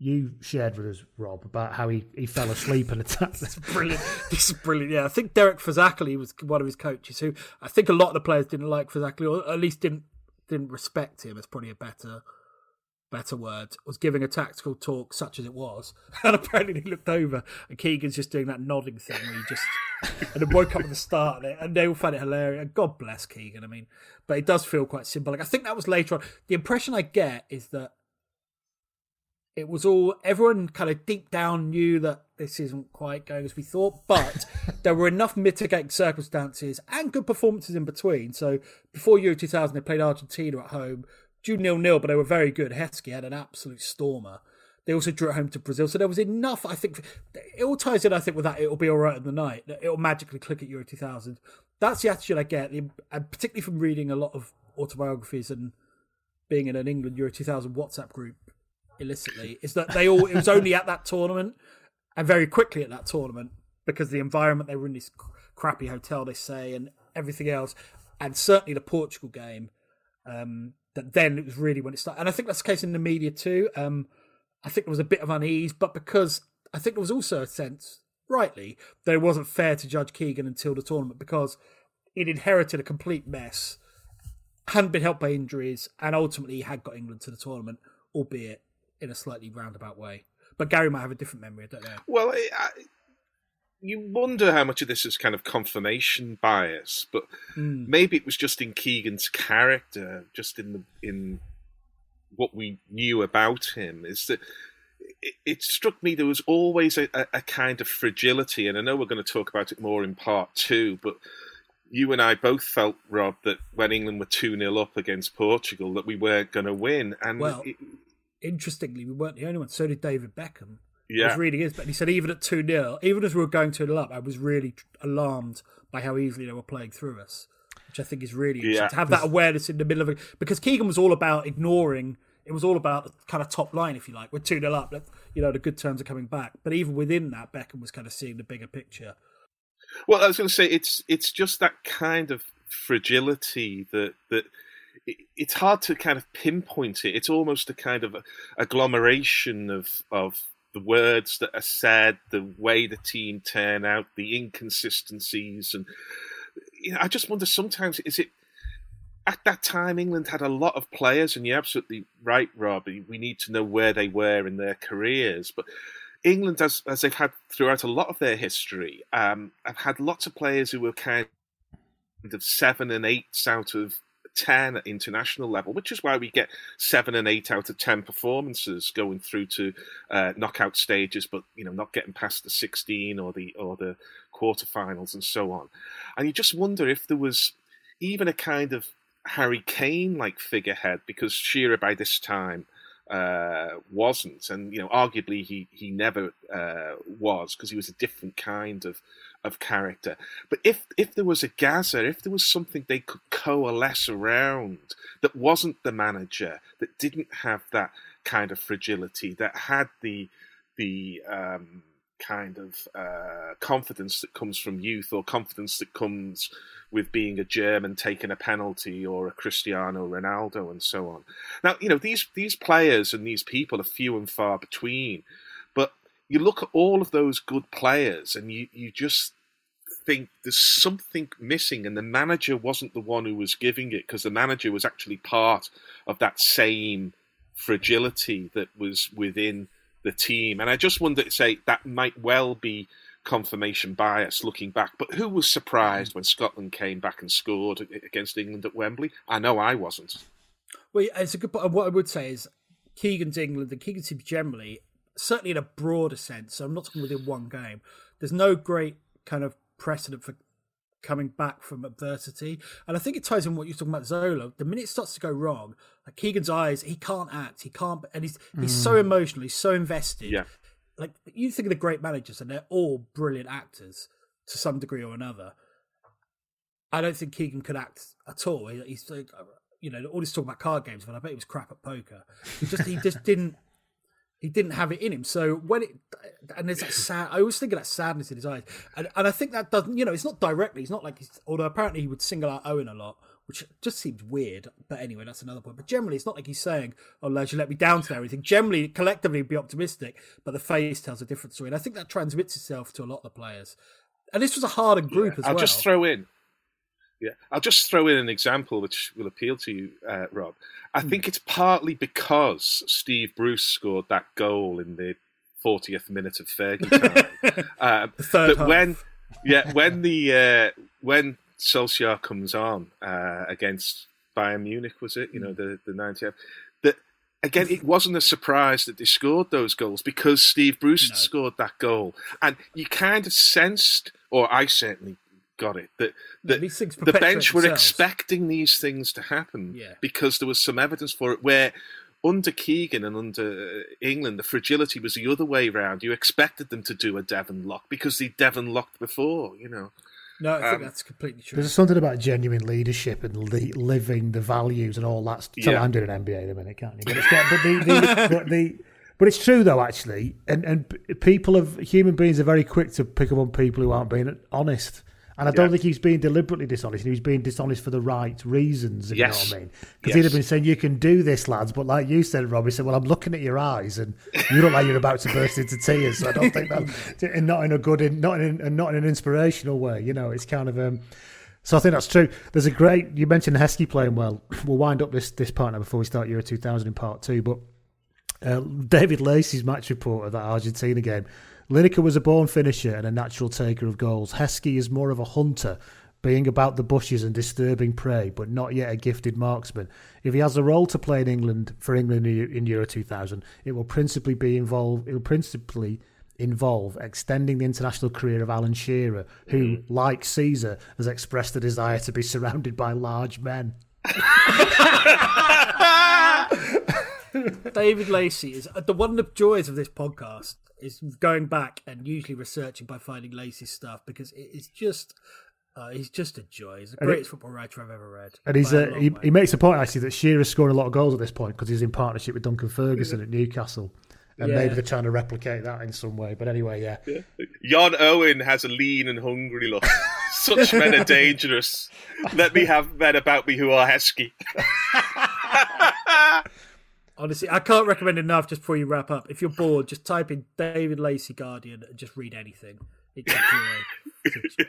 you shared with us, Rob, about how he, he fell asleep and attacked. This is brilliant. This is brilliant. Yeah, I think Derek Fazackerly was one of his coaches, who I think a lot of the players didn't like Fazackerly, or at least didn't didn't respect him. It's probably a better. better word, was giving a tactical talk such as it was, and apparently he looked over and Keegan's just doing that nodding thing where he just and then woke up at the start of it, and they all found it hilarious. And God bless Keegan, I mean, but it does feel quite symbolic. I think that was later on. The impression I get is that it was all, everyone kind of deep down knew that this isn't quite going as we thought, but there were enough mitigating circumstances and good performances in between. So before Euro two thousand they played Argentina at home, drew nil nil, but they were very good. Heskey had an absolute stormer. They also drew at home to Brazil. So there was enough, I think, it all ties in, I think, with that it'll be all right in the night. It'll magically click at Euro two thousand. That's the attitude I get, and particularly from reading a lot of autobiographies and being in an England Euro two thousand WhatsApp group illicitly, is that they all, it was only at that tournament, and very quickly at that tournament, because the environment, they were in this crappy hotel, they say, and everything else, and certainly the Portugal game, um, that then it was really when it started. And I think that's the case in the media too. Um, I think there was a bit of unease, but because I think there was also a sense, rightly, that it wasn't fair to judge Keegan until the tournament, because it inherited a complete mess, hadn't been helped by injuries, and ultimately had got England to the tournament, albeit in a slightly roundabout way. But Gary might have a different memory, I don't know. Well, I, I, you wonder how much of this is kind of confirmation bias, but mm. maybe it was just in Keegan's character, just in the in what we knew about him. Is that it, it struck me there was always a, a kind of fragility, and I know we're going to talk about it more in part two, but you and I both felt, Rob, that when England were two nil up against Portugal, that we weren't going to win. And well, it, interestingly, we weren't the only one. So did David Beckham. Yeah. It really is, but he said even at two nil, even as we were going two nil up, I was really alarmed by how easily they were playing through us, which I think is really interesting. Yeah. To have that awareness in the middle of it, because Keegan was all about ignoring, it was all about the kind of top line, if you like. We're two nil up, but, you know, the good terms are coming back. But even within that, Beckham was kind of seeing the bigger picture. Well, I was going to say, it's it's just that kind of fragility that... that it's hard to kind of pinpoint it. It's almost a kind of agglomeration of... of the words that are said, the way the team turn out, the inconsistencies, and you know, I just wonder sometimes, is it at that time England had a lot of players, and you're absolutely right, Rob, we need to know where they were in their careers, but England, as, as they've had throughout a lot of their history, um, have had lots of players who were kind of seven and eights out of ten at international level, which is why we get seven and eight out of ten performances going through to uh, knockout stages, but you know, not getting past the sixteen or the or the quarterfinals and so on. And you just wonder if there was even a kind of Harry Kane-like figurehead, because Shearer by this time uh, wasn't, and you know, arguably he he never uh, was, because he was a different kind of. of character. But if if there was a Gazza, if there was something they could coalesce around that wasn't the manager, that didn't have that kind of fragility, that had the the um, kind of uh, confidence that comes from youth, or confidence that comes with being a German taking a penalty, or a Cristiano Ronaldo and so on. Now, you know, these these players and these people are few and far between. You look at all of those good players and you, you just think there's something missing, and the manager wasn't the one who was giving it, because the manager was actually part of that same fragility that was within the team. And I just wonder, say, that might well be confirmation bias looking back, but who was surprised when Scotland came back and scored against England at Wembley? I know I wasn't. Well, it's a good point. What I would say is Keegan's England and Keegan's team generally, certainly in a broader sense, so I'm not talking within one game, there's no great kind of precedent for coming back from adversity. And I think it ties in what you're talking about, Zola. The minute it starts to go wrong, like Keegan's eyes, he can't act, he can't, and he's he's mm. so emotional, he's so invested. Yeah. Like, you think of the great managers, and they're all brilliant actors to some degree or another. I don't think Keegan could act at all. He, he's like, you know, all this talk about card games, but I bet he was crap at poker. He just he just didn't he didn't have it in him. So when it and there's that sad. I always think of that sadness in his eyes, and and I think that doesn't. You know, it's not directly. It's not like he's, although apparently he would single out Owen a lot, which just seems weird. But anyway, that's another point. But generally, it's not like he's saying, oh, Les, you let me down today or anything. Generally, collectively, be optimistic, but the face tells a different story. And I think that transmits itself to a lot of the players. And this was a harder group yeah, as I'll well. I'll just throw in. Yeah, I'll just throw in an example which will appeal to you, uh, Rob. I mm. think it's partly because Steve Bruce scored that goal in the fortieth minute of Fergie time. uh, Third that when, yeah, when the uh, when Solskjaer comes on uh, against Bayern Munich, was it? You know, the the ninetieth. That again, it wasn't a surprise that they scored those goals because Steve Bruce no. had scored that goal, and you kind of sensed, or I certainly. Got it. That the, the bench were themselves. Expecting these things to happen yeah. because there was some evidence for it. Where under Keegan and under England, the fragility was the other way round. You expected them to do a Devon lock because they Devon locked before. You know. No, I think um, that's completely true. There's something about genuine leadership and le- living the values and all that. Till yeah. I'm doing N B A in a minute, can't you? But it's, got, but, the, the, but, the, but it's true though, actually, and and people of human beings are very quick to pick up on people who aren't being honest. And I don't yeah. think he's being deliberately dishonest. He was being dishonest for the right reasons, if yes. you know what I mean. Because yes. he'd have been saying, you can do this, lads. But like you said, Rob, he said, well, I'm looking at your eyes and you look like you're about to burst into tears. So I don't think that, and not in a good, not in, not in an inspirational way. You know, it's kind of, um, so I think that's true. There's a great, you mentioned Heskey playing well. We'll wind up this, this part now before we start Euro two thousand in part two. But uh, David Lacey's match report of that Argentina game, Lineker was a born finisher and a natural taker of goals. Heskey is more of a hunter, being about the bushes and disturbing prey, but not yet a gifted marksman. If he has a role to play in England for England in Euro two thousand, it will principally be involved. It will principally involve extending the international career of Alan Shearer, who, mm-hmm. like Caesar, has expressed a desire to be surrounded by large men. David Lacey is the one of the joys of this podcast. Is going back and usually researching by finding Lacey's stuff because it is just uh, he's just a joy. He's the greatest it, football writer I've ever read. And he's a, a he, he makes a point actually that Shearer's scoring a lot of goals at this point because he's in partnership with Duncan Ferguson yeah. at Newcastle, and yeah. maybe they're trying to replicate that in some way. But anyway, yeah. yeah. Jan Owen has a lean and hungry look. Such men are dangerous. Let me have men about me who are Heskey. Honestly, I can't recommend enough just before you wrap up. If you're bored, just type in David Lacey Guardian and just read anything. It's actually,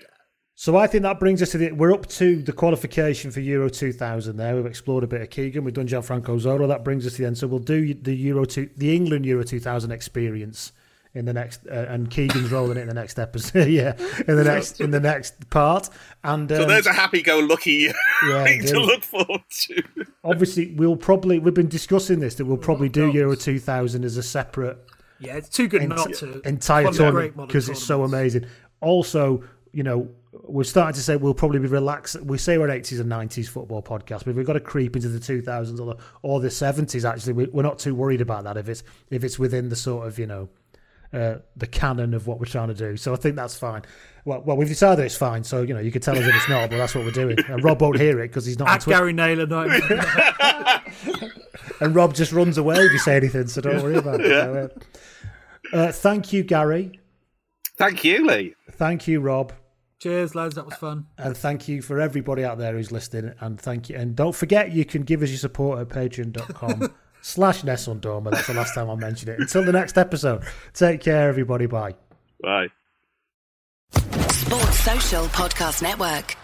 so I think that brings us to the... We're up to the qualification for Euro two thousand there. We've explored a bit of Keegan. We've done Gianfranco Zola. That brings us to the end. So we'll do the Euro two, the England Euro two thousand experience in the next... Uh, and Keegan's rolling it in the next episode. yeah, in the next in the next part. And um, so there's a happy-go-lucky... Yeah, thing to look forward to. Obviously, we'll probably we've been discussing this that we'll probably do Euro two thousand as a separate. Yeah, it's too good ent- not to entire tournament because it's so amazing. Also, you know, we're starting to say we'll probably be relaxed. We say we're an eighties and nineties football podcast, but if we've got to creep into the two thousands or the, or the seventies, actually, we're not too worried about that if it's if it's within the sort of you know. Uh, the canon of what we're trying to do. So I think that's fine. Well, well, we've decided it's fine, so you know you can tell us if it's not, but that's what we're doing. And Rob won't hear it because he's not at on Twitter. Gary Naylor night. And Rob just runs away if you say anything, so don't worry about it. Yeah. Uh, thank you, Gary. Thank you, Lee. Thank you, Rob. Cheers, lads. That was fun. And thank you for everybody out there who's listening. And thank you. And don't forget, you can give us your support at patreon dot com. Slash Nessun Dorma. That's the last time I'll mention it. Until the next episode, take care, everybody. Bye. Bye. Sports Social Podcast Network.